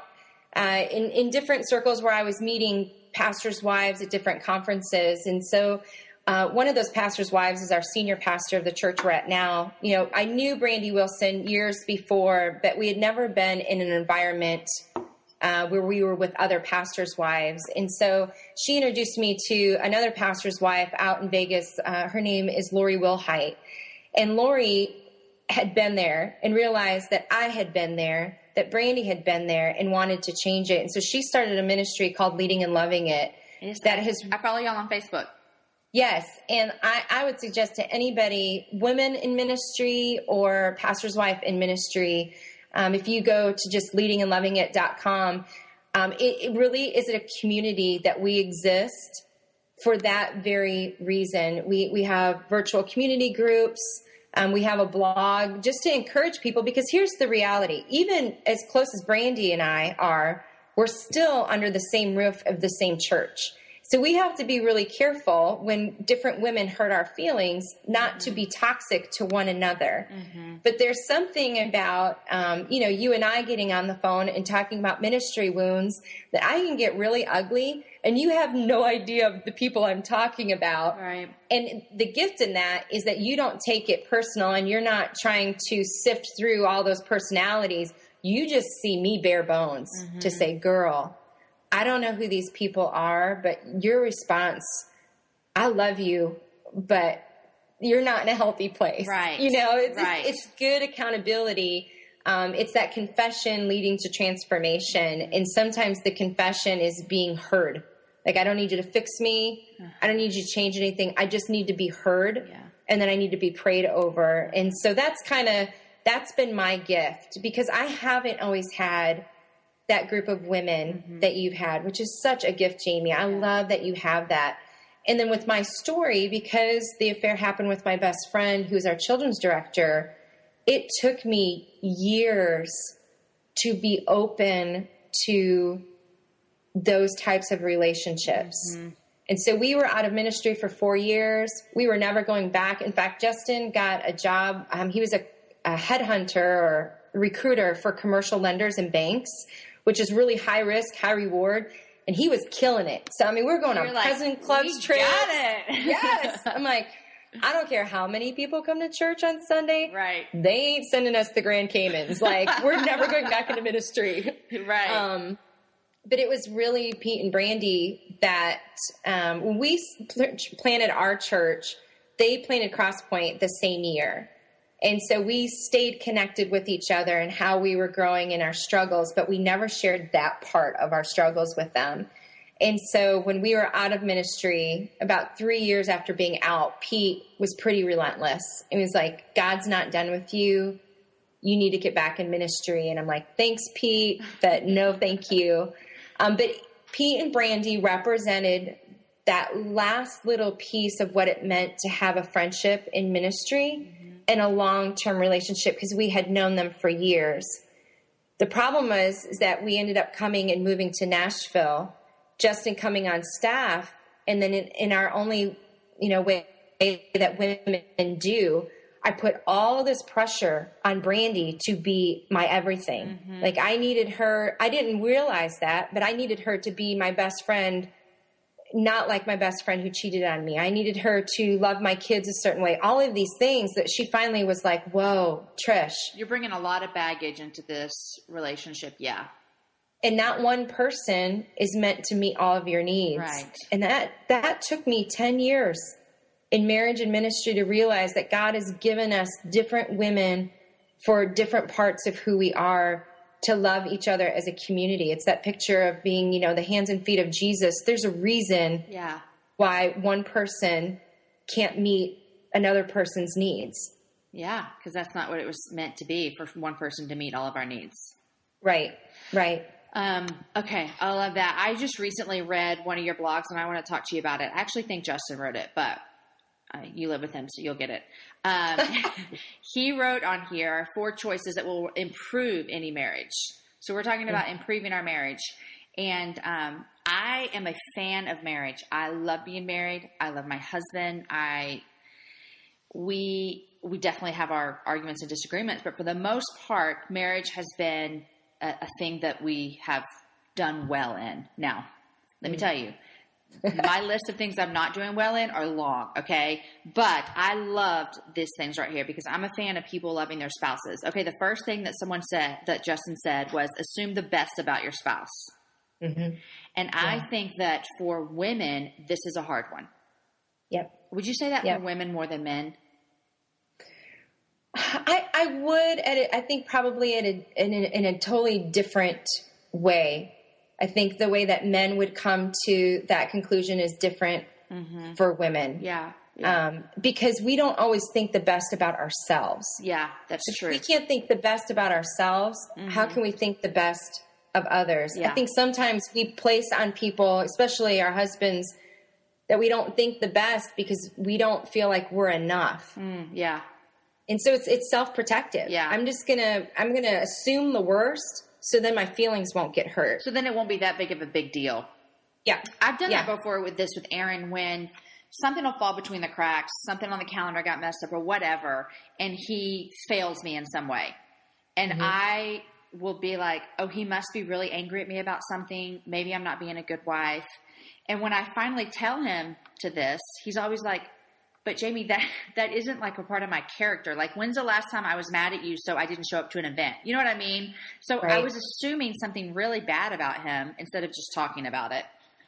Uh, in, in different circles where I was meeting pastors' wives at different conferences. And so uh, one of those pastors' wives is our senior pastor of the church we're at now. You know, I knew Brandi Wilson years before, but we had never been in an environment uh, where we were with other pastors' wives. And so she introduced me to another pastor's wife out in Vegas. Uh, her name is Lori Wilhite. And Lori had been there and realized that I had been there, that Brandi had been there and wanted to change it. And so she started a ministry called Leading and Loving It. And that has, I follow y'all on Facebook. Yes. And I, I would suggest to anybody, women in ministry or pastor's wife in ministry, um, if you go to just leading and loving it dot com, um, it, it really is a community that we exist for that very reason. We, we have virtual community groups. Um, we have a blog just to encourage people, because here's the reality. Even as close as Brandi and I are, we're still under the same roof of the same church. So we have to be really careful when different women hurt our feelings, not mm-hmm. to be toxic to one another. Mm-hmm. But there's something about, um, you know, you and I getting on the phone and talking about ministry wounds that I can get really ugly, and you have no idea of the people I'm talking about. Right. And the gift in that is that you don't take it personal, and you're not trying to sift through all those personalities. You just see me bare bones mm-hmm. to say, girl, I don't know who these people are, but your response, I love you, but you're not in a healthy place. Right. You know, it's, right. it's, it's good accountability. Um, it's that confession leading to transformation. And sometimes the confession is being heard. Like, I don't need you to fix me. I don't need you to change anything. I just need to be heard. Yeah. And then I need to be prayed over. And so that's kind of, that's been my gift, because I haven't always had that group of women mm-hmm. that you've had, which is such a gift, Jamie. I yeah. love that you have that. And then with my story, because the affair happened with my best friend, who's our children's director, it took me years to be open to those types of relationships. Mm-hmm. And so we were out of ministry for four years. We were never going back. In fact, Justin got a job. Um, he was a, a headhunter or recruiter for commercial lenders and banks, which is really high risk, high reward. And he was killing it. So, I mean, we're going You're on like, cousin clubs trips. Got it. Yes. I'm like, I don't care how many people come to church on Sunday. Right. They ain't sending us the Grand Caymans. Like, we're never going back into ministry. Right. Um, but it was really Pete and Brandi that um, when we planted our church, they planted Crosspoint the same year. And so we stayed connected with each other and how we were growing in our struggles, but we never shared that part of our struggles with them. And so when we were out of ministry, about three years after being out, Pete was pretty relentless. It was like, God's not done with you. You need to get back in ministry. And I'm like, thanks, Pete, but no, thank you. Um, but Pete and Brandi represented that last little piece of what it meant to have a friendship in ministry mm-hmm. and a long-term relationship, because we had known them for years. The problem was is that we ended up coming and moving to Nashville, Justin coming on staff, and then in, in our only, you know, way that women do, I put all this pressure on Brandi to be my everything. Mm-hmm. Like, I needed her. I didn't realize that, but I needed her to be my best friend, not like my best friend who cheated on me. I needed her to love my kids a certain way. All of these things that she finally was like, whoa, Trish. You're bringing a lot of baggage into this relationship. Yeah. And not one person is meant to meet all of your needs. Right. And that, that took me ten years in marriage and ministry to realize that God has given us different women for different parts of who we are, to love each other as a community. It's that picture of being, you know, the hands and feet of Jesus. There's a reason yeah. why one person can't meet another person's needs. Yeah, because that's not what it was meant to be, for one person to meet all of our needs. Right, right. Um, okay, I love that. I just recently read one of your blogs, and I want to talk to you about it. I actually think Justin wrote it, but uh, you live with him, so you'll get it. Um, he wrote on here four choices that will improve any marriage. So we're talking about improving our marriage. And um, I am a fan of marriage. I love being married. I love my husband. I we we definitely have our arguments and disagreements, but for the most part, marriage has been a, a thing that we have done well in. Now, let mm-hmm. me tell you, My list of things I'm not doing well in are long, okay? But I loved these things right here because I'm a fan of people loving their spouses. Okay, the first thing that someone said, that Justin said, was assume the best about your spouse. Mm-hmm. And yeah. I think that for women, this is a hard one. Yep. Would you say that yep. for women more than men? I, I would. At a, I think probably in a, in, a, in a totally different way. I think the way that men would come to that conclusion is different mm-hmm. for women. Yeah. yeah. Um, because we don't always think the best about ourselves. Yeah, that's if true. If we can't think the best about ourselves, mm-hmm. how can we think the best of others? Yeah. I think sometimes we place on people, especially our husbands, that we don't think the best because we don't feel like we're enough. Mm, yeah. And so it's it's self-protective. Yeah. I'm just going to I'm going to assume the worst. So then my feelings won't get hurt. So then it won't be that big of a big deal. Yeah. I've done yeah. that before with this with Aaron when something will fall between the cracks, something on the calendar got messed up or whatever, and he fails me in some way. And mm-hmm. I will be like, oh, he must be really angry at me about something. Maybe I'm not being a good wife. And when I finally tell him to this, he's always like, but Jamie, that, that isn't like a part of my character. Like, when's the last time I was mad at you so I didn't show up to an event? You know what I mean? So right. I was assuming something really bad about him instead of just talking about it.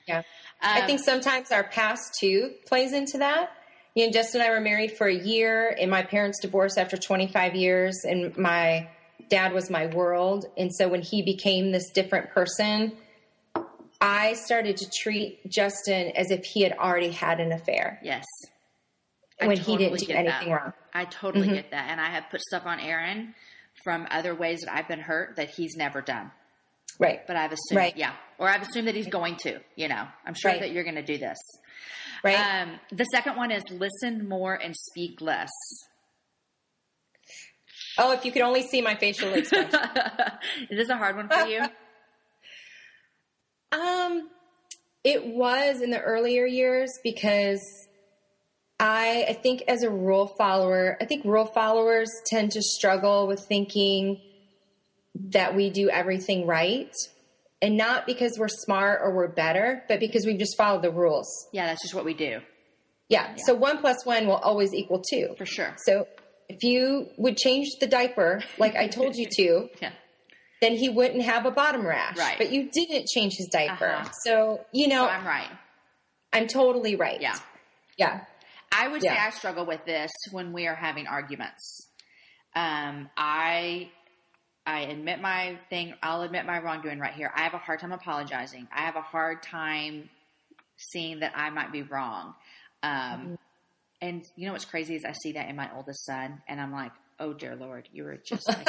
Yeah. Um, I think sometimes our past, too, plays into that. You know, Justin and I were married for a year, and my parents divorced after twenty-five years, and my dad was my world. And so when he became this different person, I started to treat Justin as if he had already had an affair. Yes. I when totally he didn't do anything that. wrong. I totally mm-hmm. get that. And I have put stuff on Aaron from other ways that I've been hurt that he's never done. Right. But I've assumed, right. yeah. Or I've assumed that he's going to, you know, I'm sure right. that you're going to do this. Right. Um, the second one is listen more and speak less. Oh, if you could only see my facial expression. Is this a hard one for you? um, it was in the earlier years because I, I think as a rule follower, I think rule followers tend to struggle with thinking that we do everything right, and not because we're smart or we're better, but because we've just followed the rules. Yeah, that's just what we do. Yeah, yeah. So one plus one will always equal two. For sure. So if you would change the diaper like I told you to, yeah. then he wouldn't have a bottom rash. Right. But you didn't change his diaper. Uh-huh. So, you know. So I'm right. I'm totally right. Yeah. Yeah. I would yeah. say I struggle with this when we are having arguments. Um, I I admit my thing. I'll admit my wrongdoing right here. I have a hard time apologizing. I have a hard time seeing that I might be wrong. Um, mm-hmm. And you know what's crazy is I see that in my oldest son, and I'm like, oh, dear Lord, you were just like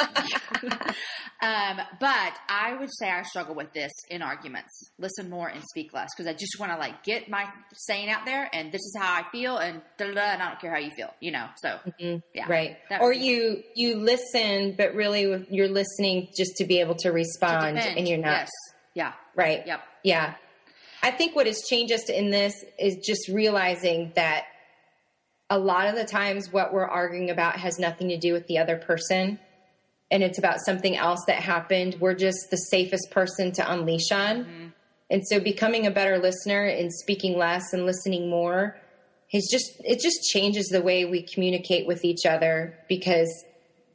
me. um, but I would say I struggle with this in arguments. Listen more and speak less because I just want to, like, get my saying out there and this is how I feel and da-da-da, and I don't care how you feel, you know. So, mm-hmm. yeah. Right. Or you you listen, but really you're listening just to be able to respond to and you're not. Yes. Yeah. Right. Yep. Yeah. I think what has changed us in this is just realizing that a lot of the times what we're arguing about has nothing to do with the other person, and it's about something else that happened. We're just the safest person to unleash on. Mm-hmm. And so becoming a better listener and speaking less and listening more has just, it just changes the way we communicate with each other because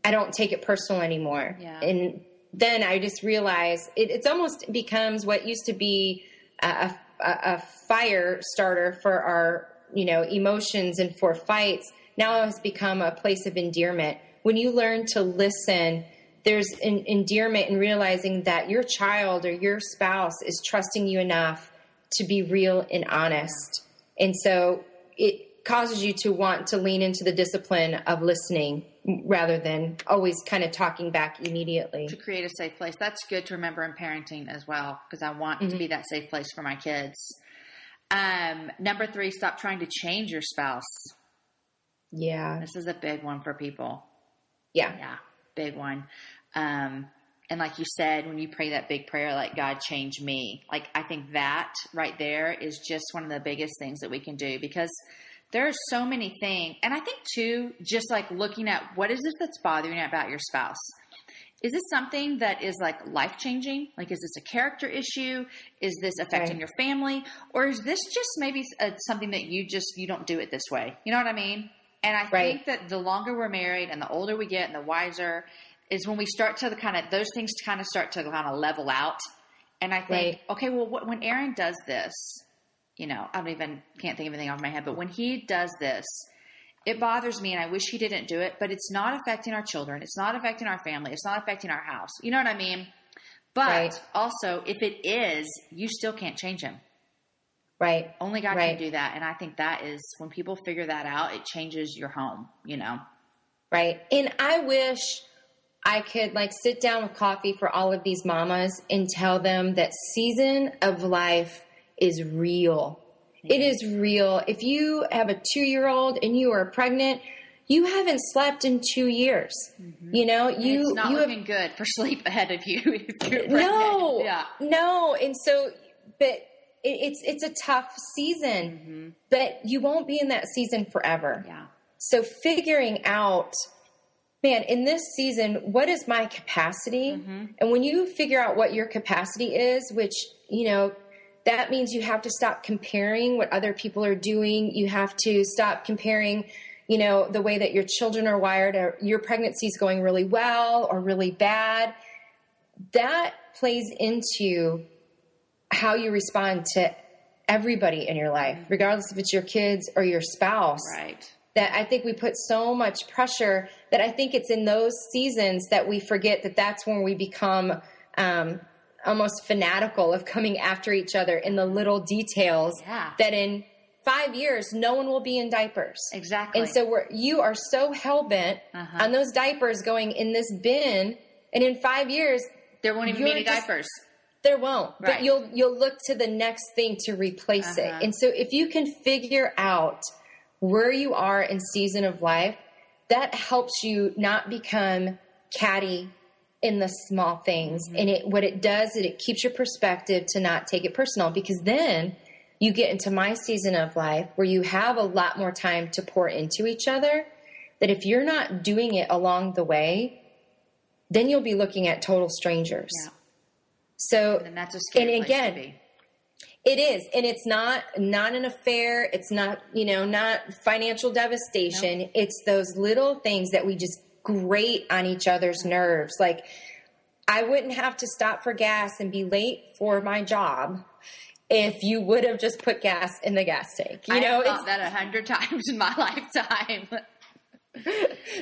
I don't take it personal anymore. Yeah. And then I just realize it, it's almost becomes what used to be a, a, a fire starter for our, you know, emotions and for fights, now it has become a place of endearment. When you learn to listen, there's an endearment in realizing that your child or your spouse is trusting you enough to be real and honest. And so it causes you to want to lean into the discipline of listening rather than always kind of talking back immediately. To create a safe place. That's good to remember in parenting as well, because I want mm-hmm. to be that safe place for my kids. Um, number three, stop trying to change your spouse. Yeah. This is a big one for people. Yeah. Yeah. Big one. Um, and like you said, when you pray that big prayer, like, God, change me. Like, I think that right there is just one of the biggest things that we can do, because there are so many things. And I think too, just like looking at what is this that's bothering you about your spouse? Is this something that is like life-changing? Like, is this a character issue? Is this affecting right. your family? Or is this just maybe a, something that you just, you don't do it this way? You know what I mean? And I right. think that the longer we're married and the older we get and the wiser is when we start to kind of, those things kind of start to kind of level out. And I think, right. okay, well, what, when Aaron does this, you know, I don't even, can't think of anything off my head, but when he does this, it bothers me and I wish he didn't do it, but it's not affecting our children. It's not affecting our family. It's not affecting our house. You know what I mean? But right. also, if it is, you still can't change him. Right. Only God right. can do that. And I think that is when people figure that out, it changes your home, you know? Right. And I wish I could like sit down with coffee for all of these mamas and tell them that season of life is real. It is real. If you have a two-year-old and you are pregnant, you haven't slept in two years. Mm-hmm. You know, you it's not you looking have, good for sleep ahead of you. If you're no, yeah. no. And so, but it, it's it's a tough season, mm-hmm. but you won't be in that season forever. Yeah. So figuring out, man, in this season, what is my capacity? Mm-hmm. And when you figure out what your capacity is, which you know. That means you have to stop comparing what other people are doing. You have to stop comparing, you know, the way that your children are wired or your pregnancy is going really well or really bad. That plays into how you respond to everybody in your life, regardless if it's your kids or your spouse. Right. That I think we put so much pressure that I think it's in those seasons that we forget that that's when we become um almost fanatical of coming after each other in the little details yeah. that in five years, no one will be in diapers. Exactly. And so we're, you are so hell-bent uh-huh. on those diapers going in this bin. And in five years, there won't even be any just, diapers. There won't, right. but you'll, you'll look to the next thing to replace uh-huh. it. And so if you can figure out where you are in season of life, that helps you not become catty in the small things. Mm-hmm. And it, what it does is it keeps your perspective to not take it personal, because then you get into my season of life where you have a lot more time to pour into each other, that if you're not doing it along the way, then you'll be looking at total strangers. Yeah. So, and that's a scary and again, place to be. It is. And it's not, not an affair. It's not, you know, not financial devastation. No. It's those little things that we just great on each other's nerves. Like, I wouldn't have to stop for gas and be late for my job if you would have just put gas in the gas tank. You I know, thought it's, that a hundred times in my lifetime.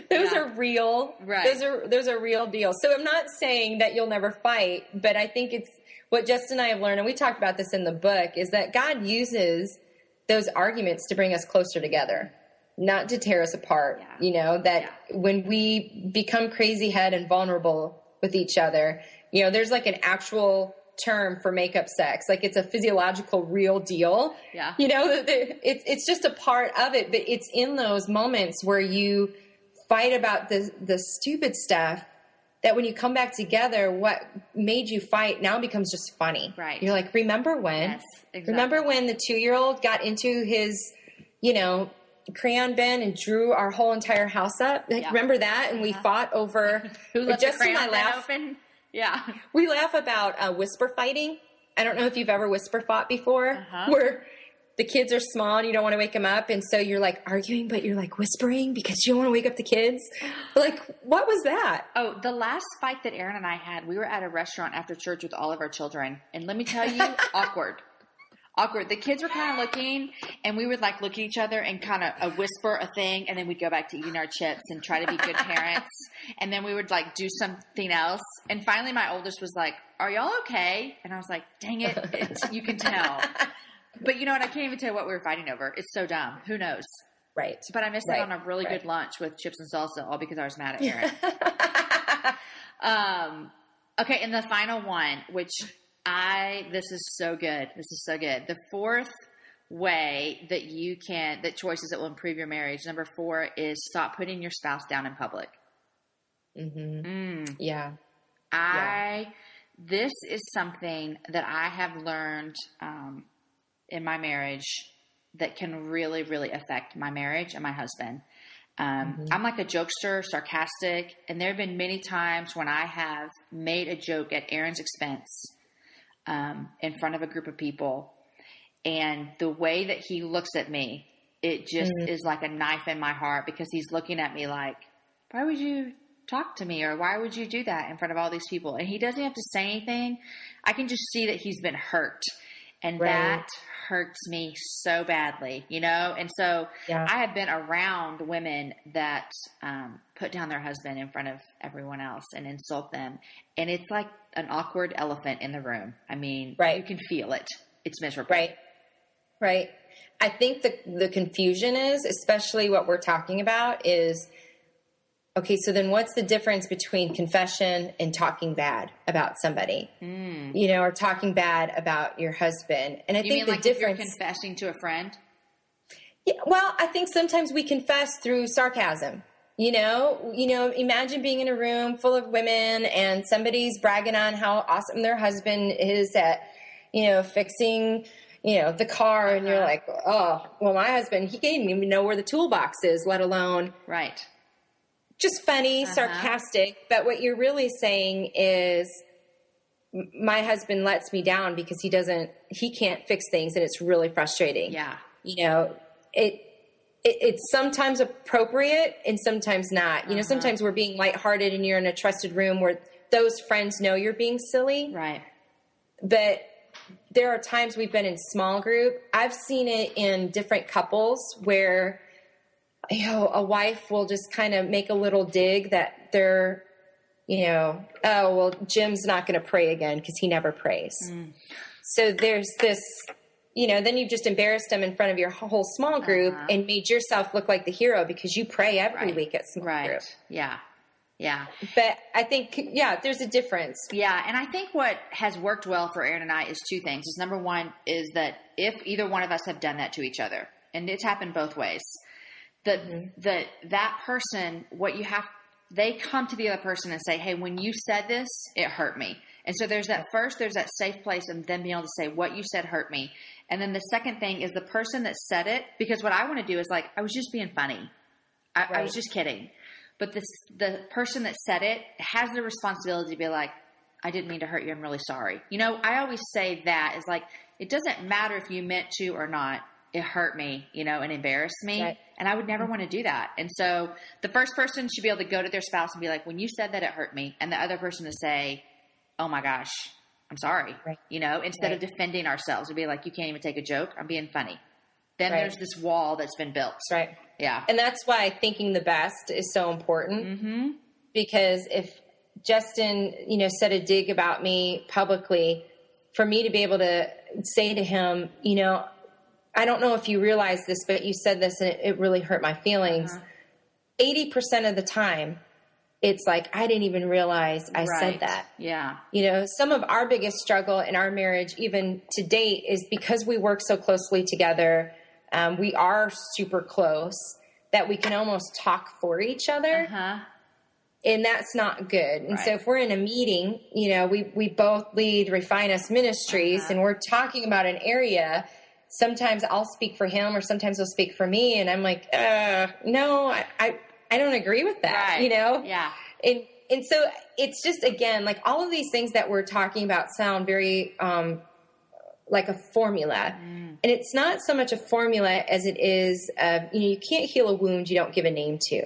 Those yeah. are real. Right. Those are those are real deals. So I'm not saying that you'll never fight, but I think it's what Justin and I have learned, and we talked about this in the book, is that God uses those arguments to bring us closer together, not to tear us apart, yeah. you know, that yeah. when we become crazy head and vulnerable with each other, you know, there's like an actual term for makeup sex. Like, it's a physiological, real deal. Yeah. You know, it's, it's just a part of it, but it's in those moments where you fight about the, the stupid stuff that when you come back together, what made you fight now becomes just funny. Right. You're like, remember when, yes, exactly. remember when the two-year-old got into his, you know, crayon bin and drew our whole entire house up. Like, yeah. Remember that? And we yeah. fought over who left the crayon bin laugh, open. Yeah, we laugh about uh, whisper fighting. I don't know if you've ever whisper fought before, uh-huh. where the kids are small and you don't want to wake them up, and so you're like arguing, but you're like whispering because you don't want to wake up the kids. Like, what was that? Oh, the last fight that Aaron and I had, we were at a restaurant after church with all of our children, and let me tell you, awkward. Awkward. The kids were kind of looking, and we would like look at each other and kind of a whisper a thing, and then we'd go back to eating our chips and try to be good parents. And then we would like do something else. And finally, my oldest was like, "Are y'all okay?" And I was like, "Dang it, it you can tell." But you know what? I can't even tell you what we were fighting over. It's so dumb. Who knows? Right. But I missed right. out on a really right. good lunch with chips and salsa, all because I was mad at Aaron. um, okay, and the final one, which. I, this is so good. This is so good. The fourth way that you can, that choices that will improve your marriage. Number four is stop putting your spouse down in public. Mm-hmm. Mm. Yeah. I, yeah. this is something that I have learned um, in my marriage that can really, really affect my marriage and my husband. Um, mm-hmm. I'm like a jokester, sarcastic, and there have been many times when I have made a joke at Aaron's expense um, in front of a group of people, and the way that he looks at me, it just mm-hmm. is like a knife in my heart, because he's looking at me like, why would you talk to me, or why would you do that in front of all these people? And he doesn't have to say anything. I can just see that he's been hurt, and right. that hurts me so badly, you know? And so yeah. I have been around women that um, put down their husband in front of everyone else and insult them. And it's like an awkward elephant in the room. I mean, right. you can feel it. It's miserable. Right. Right. I think the, the confusion is, especially what we're talking about is, okay, so then what's the difference between confession and talking bad about somebody, mm. you know, or talking bad about your husband? And I you think mean the like difference if you're confessing to a friend. Yeah, well, I think sometimes we confess through sarcasm, you know, you know, imagine being in a room full of women and somebody's bragging on how awesome their husband is at, you know, fixing, you know, the car. Uh-huh. And you're like, oh, well, my husband, he didn't even know where the toolbox is, let alone. Right. Just funny, uh-huh. sarcastic, but what you're really saying is my husband lets me down because he doesn't, he can't fix things, and it's really frustrating. Yeah. You know, it, it it's sometimes appropriate and sometimes not. You uh-huh. know, sometimes we're being lighthearted and you're in a trusted room where those friends know you're being silly. Right. But there are times we've been in small group. I've seen it in different couples where, you know, a wife will just kind of make a little dig that they're, you know, oh, well, Jim's not going to pray again because he never prays. Mm. So there's this, you know, then you've just embarrassed them in front of your whole small group uh-huh. and made yourself look like the hero because you pray every right. week at small right. group. Yeah. Yeah. But I think, yeah, there's a difference. Yeah. And I think what has worked well for Aaron and I is two things. Is number one is that if either one of us have done that to each other, and it's happened both ways, that mm-hmm. that that person, what you have, they come to the other person and say, hey, when you said this, it hurt me. And so there's that first, there's that safe place and then being able to say what you said hurt me. And then the second thing is the person that said it, because what I want to do is like, I was just being funny. I, right. I was just kidding. But this, the person that said it has the responsibility to be like, I didn't mean to hurt you. I'm really sorry. You know, I always say that is like, it doesn't matter if you meant to or not. It hurt me, you know, and embarrassed me. Right. And I would never want to do that. And so the first person should be able to go to their spouse and be like, when you said that, it hurt me. And the other person to say, oh my gosh, I'm sorry. Right. You know, instead right. of defending ourselves, we'd be like, you can't even take a joke. I'm being funny. Then right. there's this wall that's been built. Right. Yeah. And that's why thinking the best is so important. Mm-hmm. Because if Justin, you know, said a dig about me publicly, for me to be able to say to him, you know, I don't know if you realize this, but you said this and it, it really hurt my feelings. Uh-huh. eighty percent of the time, it's like, I didn't even realize I right. said that. Yeah. You know, some of our biggest struggle in our marriage, even to date, is because we work so closely together. Um, we are super close that we can almost talk for each other. Uh-huh. And that's not good. And right. so if we're in a meeting, you know, we, we both lead Refine Us Ministries uh-huh. and we're talking about an area. Sometimes I'll speak for him or sometimes he'll speak for me. And I'm like, uh, no, I, I, I don't agree with that, right. you know? Yeah. And, and so it's just, again, like all of these things that we're talking about sound very, um, like a formula mm. and it's not so much a formula as it is, uh, you know, you can't heal a wound you don't give a name to.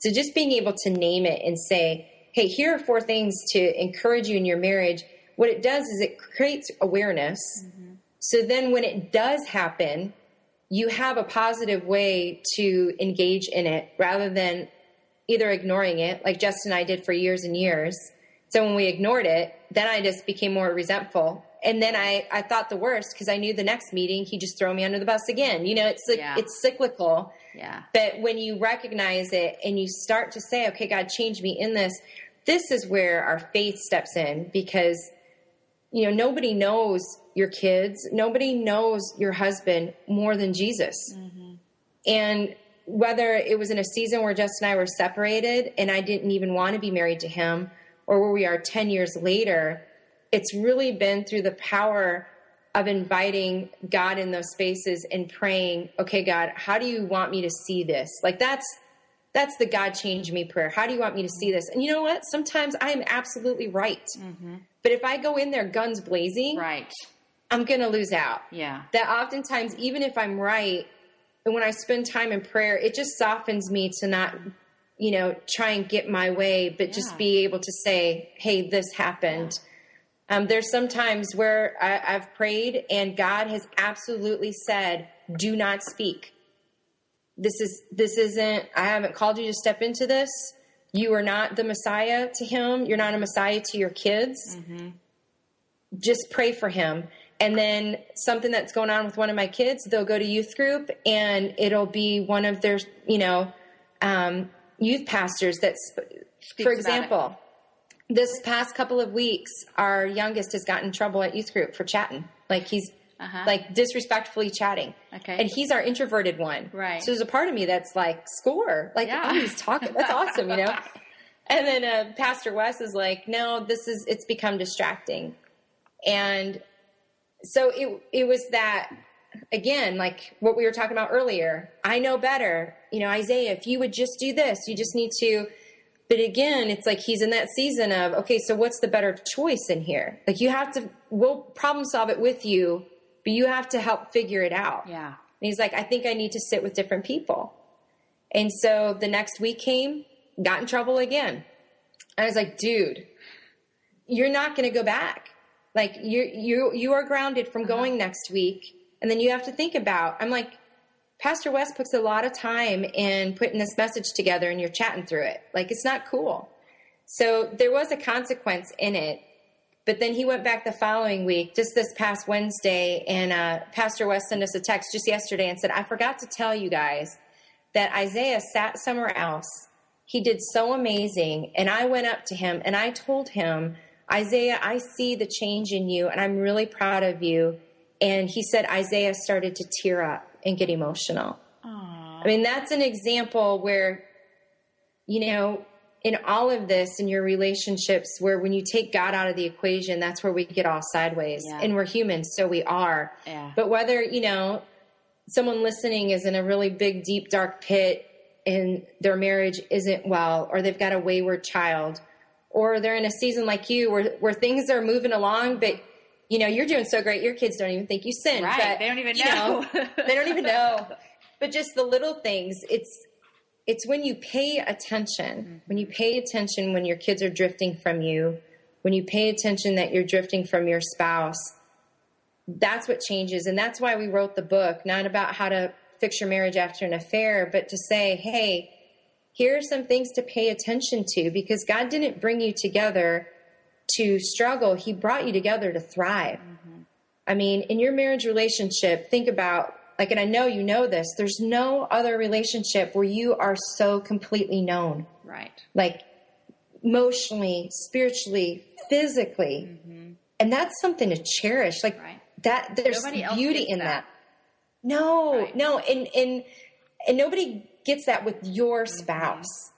So just being able to name it and say, hey, here are four things to encourage you in your marriage. What it does is it creates awareness. Mm-hmm. So then when it does happen, you have a positive way to engage in it rather than either ignoring it, like Justin and I did for years and years. So when we ignored it, then I just became more resentful. And then I, I thought the worst because I knew the next meeting, he'd just throw me under the bus again. You know, it's like, yeah. it's cyclical. Yeah. But when you recognize it and you start to say, okay, God, change me in this, this is where our faith steps in because, you know, nobody knows your kids, nobody knows your husband more than Jesus. Mm-hmm. And whether it was in a season where Justin and I were separated and I didn't even want to be married to him or where we are ten years later, it's really been through the power of inviting God in those spaces and praying, okay, God, how do you want me to see this? Like that's, That's the God change me prayer. How do you want me to see this? And you know what? Sometimes I am absolutely right. Mm-hmm. But if I go in there guns blazing, right, I'm going to lose out. Yeah. That oftentimes, even if I'm right, and when I spend time in prayer, it just softens me to not, you know, try and get my way, but yeah. just be able to say, hey, this happened. Yeah. Um, there's some times where I, I've prayed and God has absolutely said, do not speak. This is, this isn't, I haven't called you to step into this. You are not the Messiah to him. You're not a Messiah to your kids. Mm-hmm. Just pray for him. And then something that's going on with one of my kids, they'll go to youth group and it'll be one of their, you know, um, youth pastors that, Speaks for example, this past couple of weeks, our youngest has gotten in trouble at youth group for chatting. Like he's uh-huh. like disrespectfully chatting. Okay. And he's our introverted one. Right. So there's a part of me that's like, score. Like, yeah. oh, he's talking. That's awesome, you know? And then uh, Pastor Wes is like, no, this is, it's become distracting. And so it it was that, again, like what we were talking about earlier, I know better, you know, Isaiah, if you would just do this, you just need to. But again, it's like he's in that season of, okay, so what's the better choice in here? Like you have to, we'll problem solve it with you, but you have to help figure it out. Yeah. And he's like, I think I need to sit with different people. And so the next week came, got in trouble again. And I was like, dude, you're not going to go back. Like you, you, you are grounded from going uh-huh. next week. And then you have to think about, I'm like, Pastor West puts a lot of time in putting this message together and you're chatting through it. Like, it's not cool. So there was a consequence in it, but then he went back the following week, just this past Wednesday. And, uh, Pastor West sent us a text just yesterday and said, I forgot to tell you guys that Isaiah sat somewhere else. He did so amazing. And I went up to him and I told him, Isaiah, I see the change in you and I'm really proud of you. And he said Isaiah started to tear up and get emotional. Aww. I mean, that's an example where, you know, in all of this, in your relationships, where when you take God out of the equation, that's where we get all sideways. Yeah. And we're human, so we are. Yeah. But whether, you know, someone listening is in a really big, deep, dark pit and their marriage isn't well, or they've got a wayward child, or they're in a season like you where, where things are moving along, but you know, you're doing so great. Your kids don't even think you sin. Right. But, they don't even know. know. They don't even know. But just the little things, it's, it's when you pay attention, mm-hmm. when you pay attention, when your kids are drifting from you, when you pay attention that you're drifting from your spouse, that's what changes. And that's why we wrote the book, not about how to fix your marriage after an affair, but to say, hey, here are some things to pay attention to, because God didn't bring you together to struggle. He brought you together to thrive. Mm-hmm. I mean, in your marriage relationship, think about, like, and I know you know this, there's no other relationship where you are so completely known. Right. Like emotionally, spiritually, physically. Mm-hmm. And that's something to cherish. Like right. that, there's beauty in that. that. No, right. no. And, and, and nobody gets that with your mm-hmm. spouse.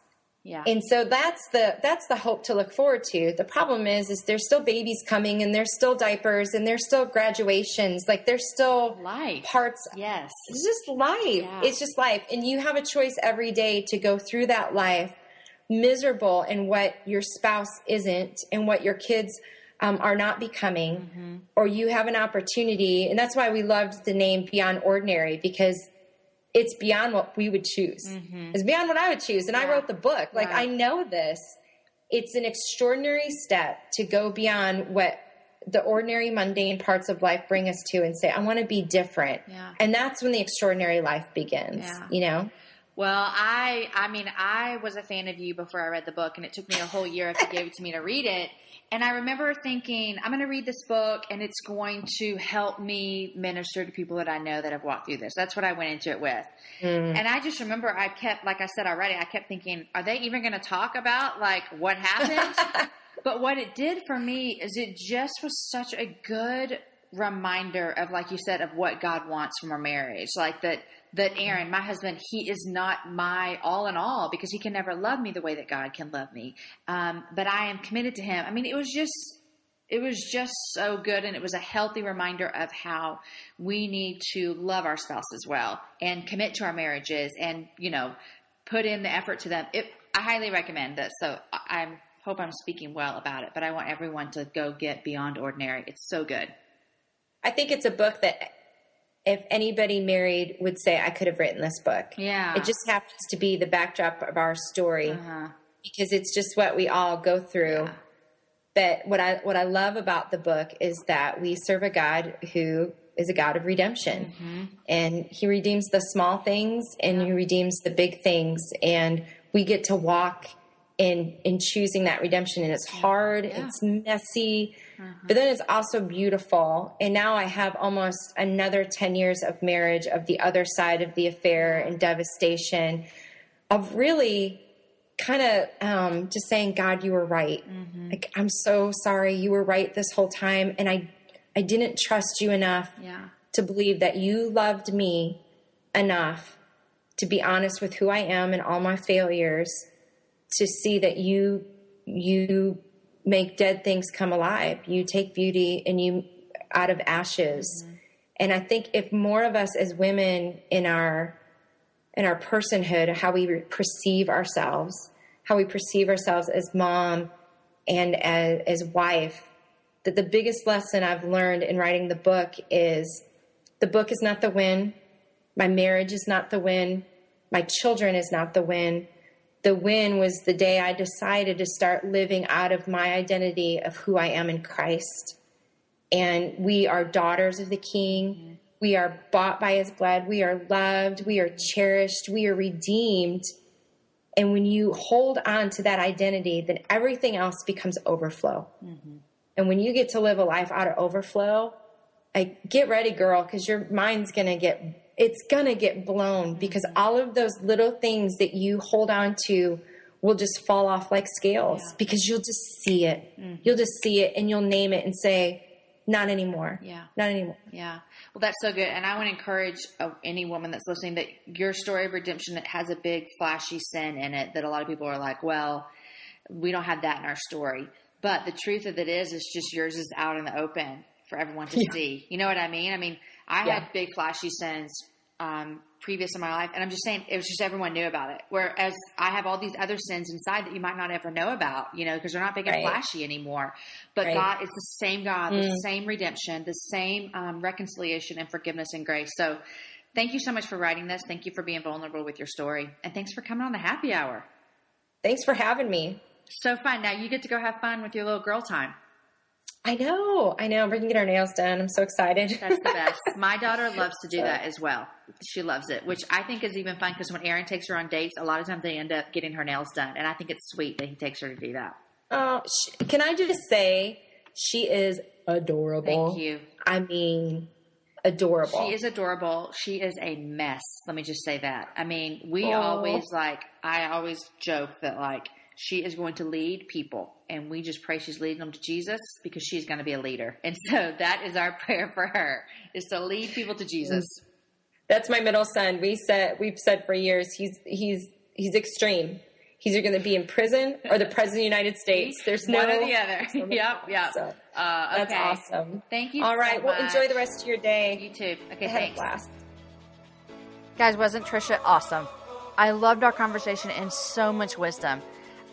Yeah. And so that's the, that's the hope to look forward to. The problem is, is there's still babies coming and there's still diapers and there's still graduations. Like there's still life parts. Yes. It's just life. Yeah. It's just life. And you have a choice every day to go through that life miserable in what your spouse isn't and what your kids um, are not becoming, mm-hmm. or you have an opportunity. And that's why we loved the name Beyond Ordinary, because it's beyond what we would choose. Mm-hmm. It's beyond what I would choose. And yeah. I wrote the book. Like right. I know this. It's an extraordinary step to go beyond what the ordinary mundane parts of life bring us to and say, I want to be different. Yeah. And that's when the extraordinary life begins, yeah. you know? Well, I, I mean, I was a fan of you before I read the book, and it took me a whole year after you gave it to me to read it. And I remember thinking, I'm going to read this book and it's going to help me minister to people that I know that have walked through this. That's what I went into it with. Mm. And I just remember I kept, like I said already, I kept thinking, are they even going to talk about like what happened? But what it did for me is it just was such a good reminder of, like you said, of what God wants from our marriage. Like that, that Aaron, my husband, he is not my all in all, because he can never love me the way that God can love me. Um, but I am committed to him. I mean, it was just, it was just so good. And it was a healthy reminder of how we need to love our spouse as well and commit to our marriages and, you know, put in the effort to them. It, I highly recommend this. So I I'm, hope I'm speaking well about it, but I want everyone to go get Beyond Ordinary. It's so good. I think it's a book that if anybody married would say, I could have written this book. Yeah. It just happens to be the backdrop of our story uh-huh. because it's just what we all go through. Yeah. But what I, what I love about the book is that we serve a God who is a God of redemption mm-hmm. and he redeems the small things and yeah. he redeems the big things. And we get to walk in, in choosing that redemption. And it's hard, yeah. it's messy, uh-huh. but then it's also beautiful. And now I have almost another ten years of marriage of the other side of the affair and devastation of really kind of, um, just saying, God, you were right. Mm-hmm. Like, I'm so sorry. You were right this whole time. And I, I didn't trust you enough yeah. to believe that you loved me enough to be honest with who I am and all my failures, to see that you, you make dead things come alive. You take beauty and you out of ashes. Mm-hmm. And I think if more of us as women in our, in our personhood, how we perceive ourselves, how we perceive ourselves as mom and as, as wife, that the biggest lesson I've learned in writing the book is the book is not the win. My marriage is not the win. My children is not the win. The win was the day I decided to start living out of my identity of who I am in Christ. And we are daughters of the King. Mm-hmm. We are bought by his blood. We are loved. We are cherished. We are redeemed. And when you hold on to that identity, then everything else becomes overflow. Mm-hmm. And when you get to live a life out of overflow, I get ready, girl, because your mind's going to get, it's going to get blown mm-hmm. because all of those little things that you hold on to will just fall off like scales yeah. because you'll just see it. Mm-hmm. You'll just see it and you'll name it and say, not anymore. Yeah. Not anymore. Yeah. Well, that's so good. And I want to encourage uh, any woman that's listening that your story of redemption that has a big flashy sin in it that a lot of people are like, well, we don't have that in our story. But the truth of it is, it's just yours is out in the open for everyone to yeah. see. You know what I mean? I mean, I yeah. had big flashy sins um, previous in my life. And I'm just saying, it was just everyone knew about it. Whereas I have all these other sins inside that you might not ever know about, you know, because they're not big right. and flashy anymore. But right. God, it's the same God, mm. the same redemption, the same um, reconciliation and forgiveness and grace. So thank you so much for writing this. Thank you for being vulnerable with your story. And thanks for coming on the happy hour. Thanks for having me. So fun. Now you get to go have fun with your little girl time. I know. I know. We're going to get our nails done. I'm so excited. That's the best. My daughter loves to do that as well. She loves it, which I think is even fun because when Aaron takes her on dates, a lot of times they end up getting her nails done. And I think it's sweet that he takes her to do that. Oh, she, can I just say she is adorable. Thank you. I mean, adorable. She is adorable. She is a mess. Let me just say that. I mean, we oh. always like, I always joke that like, she is going to lead people, and we just pray she's leading them to Jesus because she's going to be a leader. And so that is our prayer for her, is to lead people to Jesus. That's my middle son. We said, we've said for years, he's, he's, he's extreme. He's either going to be in prison or the president of the United States. There's no, one or the other. So yep. Yep. So, uh, okay. That's awesome. Thank you. All right. So well, much. Enjoy the rest of your day. You too. Okay. I had thanks. A blast. Guys, wasn't Trisha awesome? I loved our conversation and so much wisdom.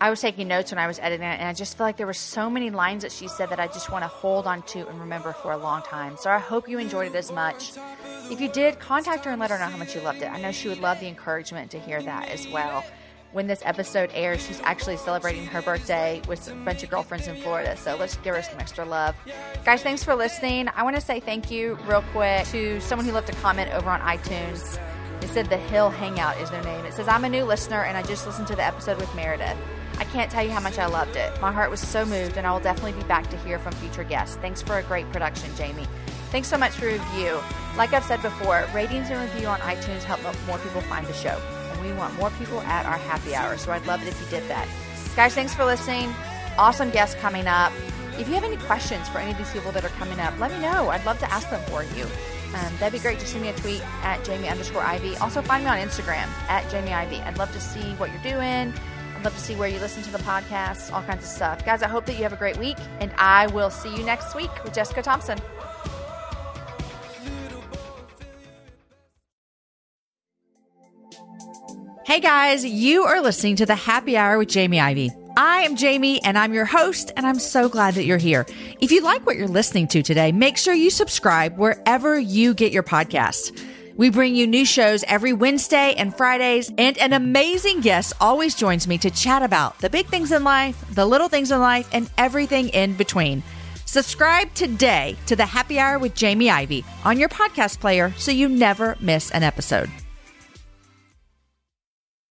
I was taking notes when I was editing it, and I just feel like there were so many lines that she said that I just want to hold on to and remember for a long time. So I hope you enjoyed it as much. If you did, contact her and let her know how much you loved it. I know she would love the encouragement to hear that as well. When this episode airs, she's actually celebrating her birthday with a bunch of girlfriends in Florida. So let's give her some extra love. Guys, thanks for listening. I want to say thank you real quick to someone who left a comment over on iTunes. It said The Hill Hangout is their name. It says, I'm a new listener, and I just listened to the episode with Meredith. I can't tell you how much I loved it. My heart was so moved, and I will definitely be back to hear from future guests. Thanks for a great production, Jamie. Thanks so much for your review. Like I've said before, ratings and review on iTunes help more people find the show. And we want more people at our happy hour, so I'd love it if you did that. Guys, thanks for listening. Awesome guests coming up. If you have any questions for any of these people that are coming up, let me know. I'd love to ask them for you. Um, that'd be great. Just send me a tweet at Jamie underscore Ivey. Also, find me on Instagram at Jamie Ivey. I'd love to see what you're doing. I'd love to see where you listen to the podcast, all kinds of stuff. Guys, I hope that you have a great week, and I will see you next week with Jessica Thompson. Hey guys, you are listening to The Happy Hour with Jamie Ivey. I am Jamie and I'm your host, and I'm so glad that you're here. If you like what you're listening to today, make sure you subscribe wherever you get your podcasts. We bring you new shows every Wednesday and Fridays, and an amazing guest always joins me to chat about the big things in life, the little things in life, and everything in between. Subscribe today to The Happy Hour with Jamie Ivey on your podcast player so you never miss an episode.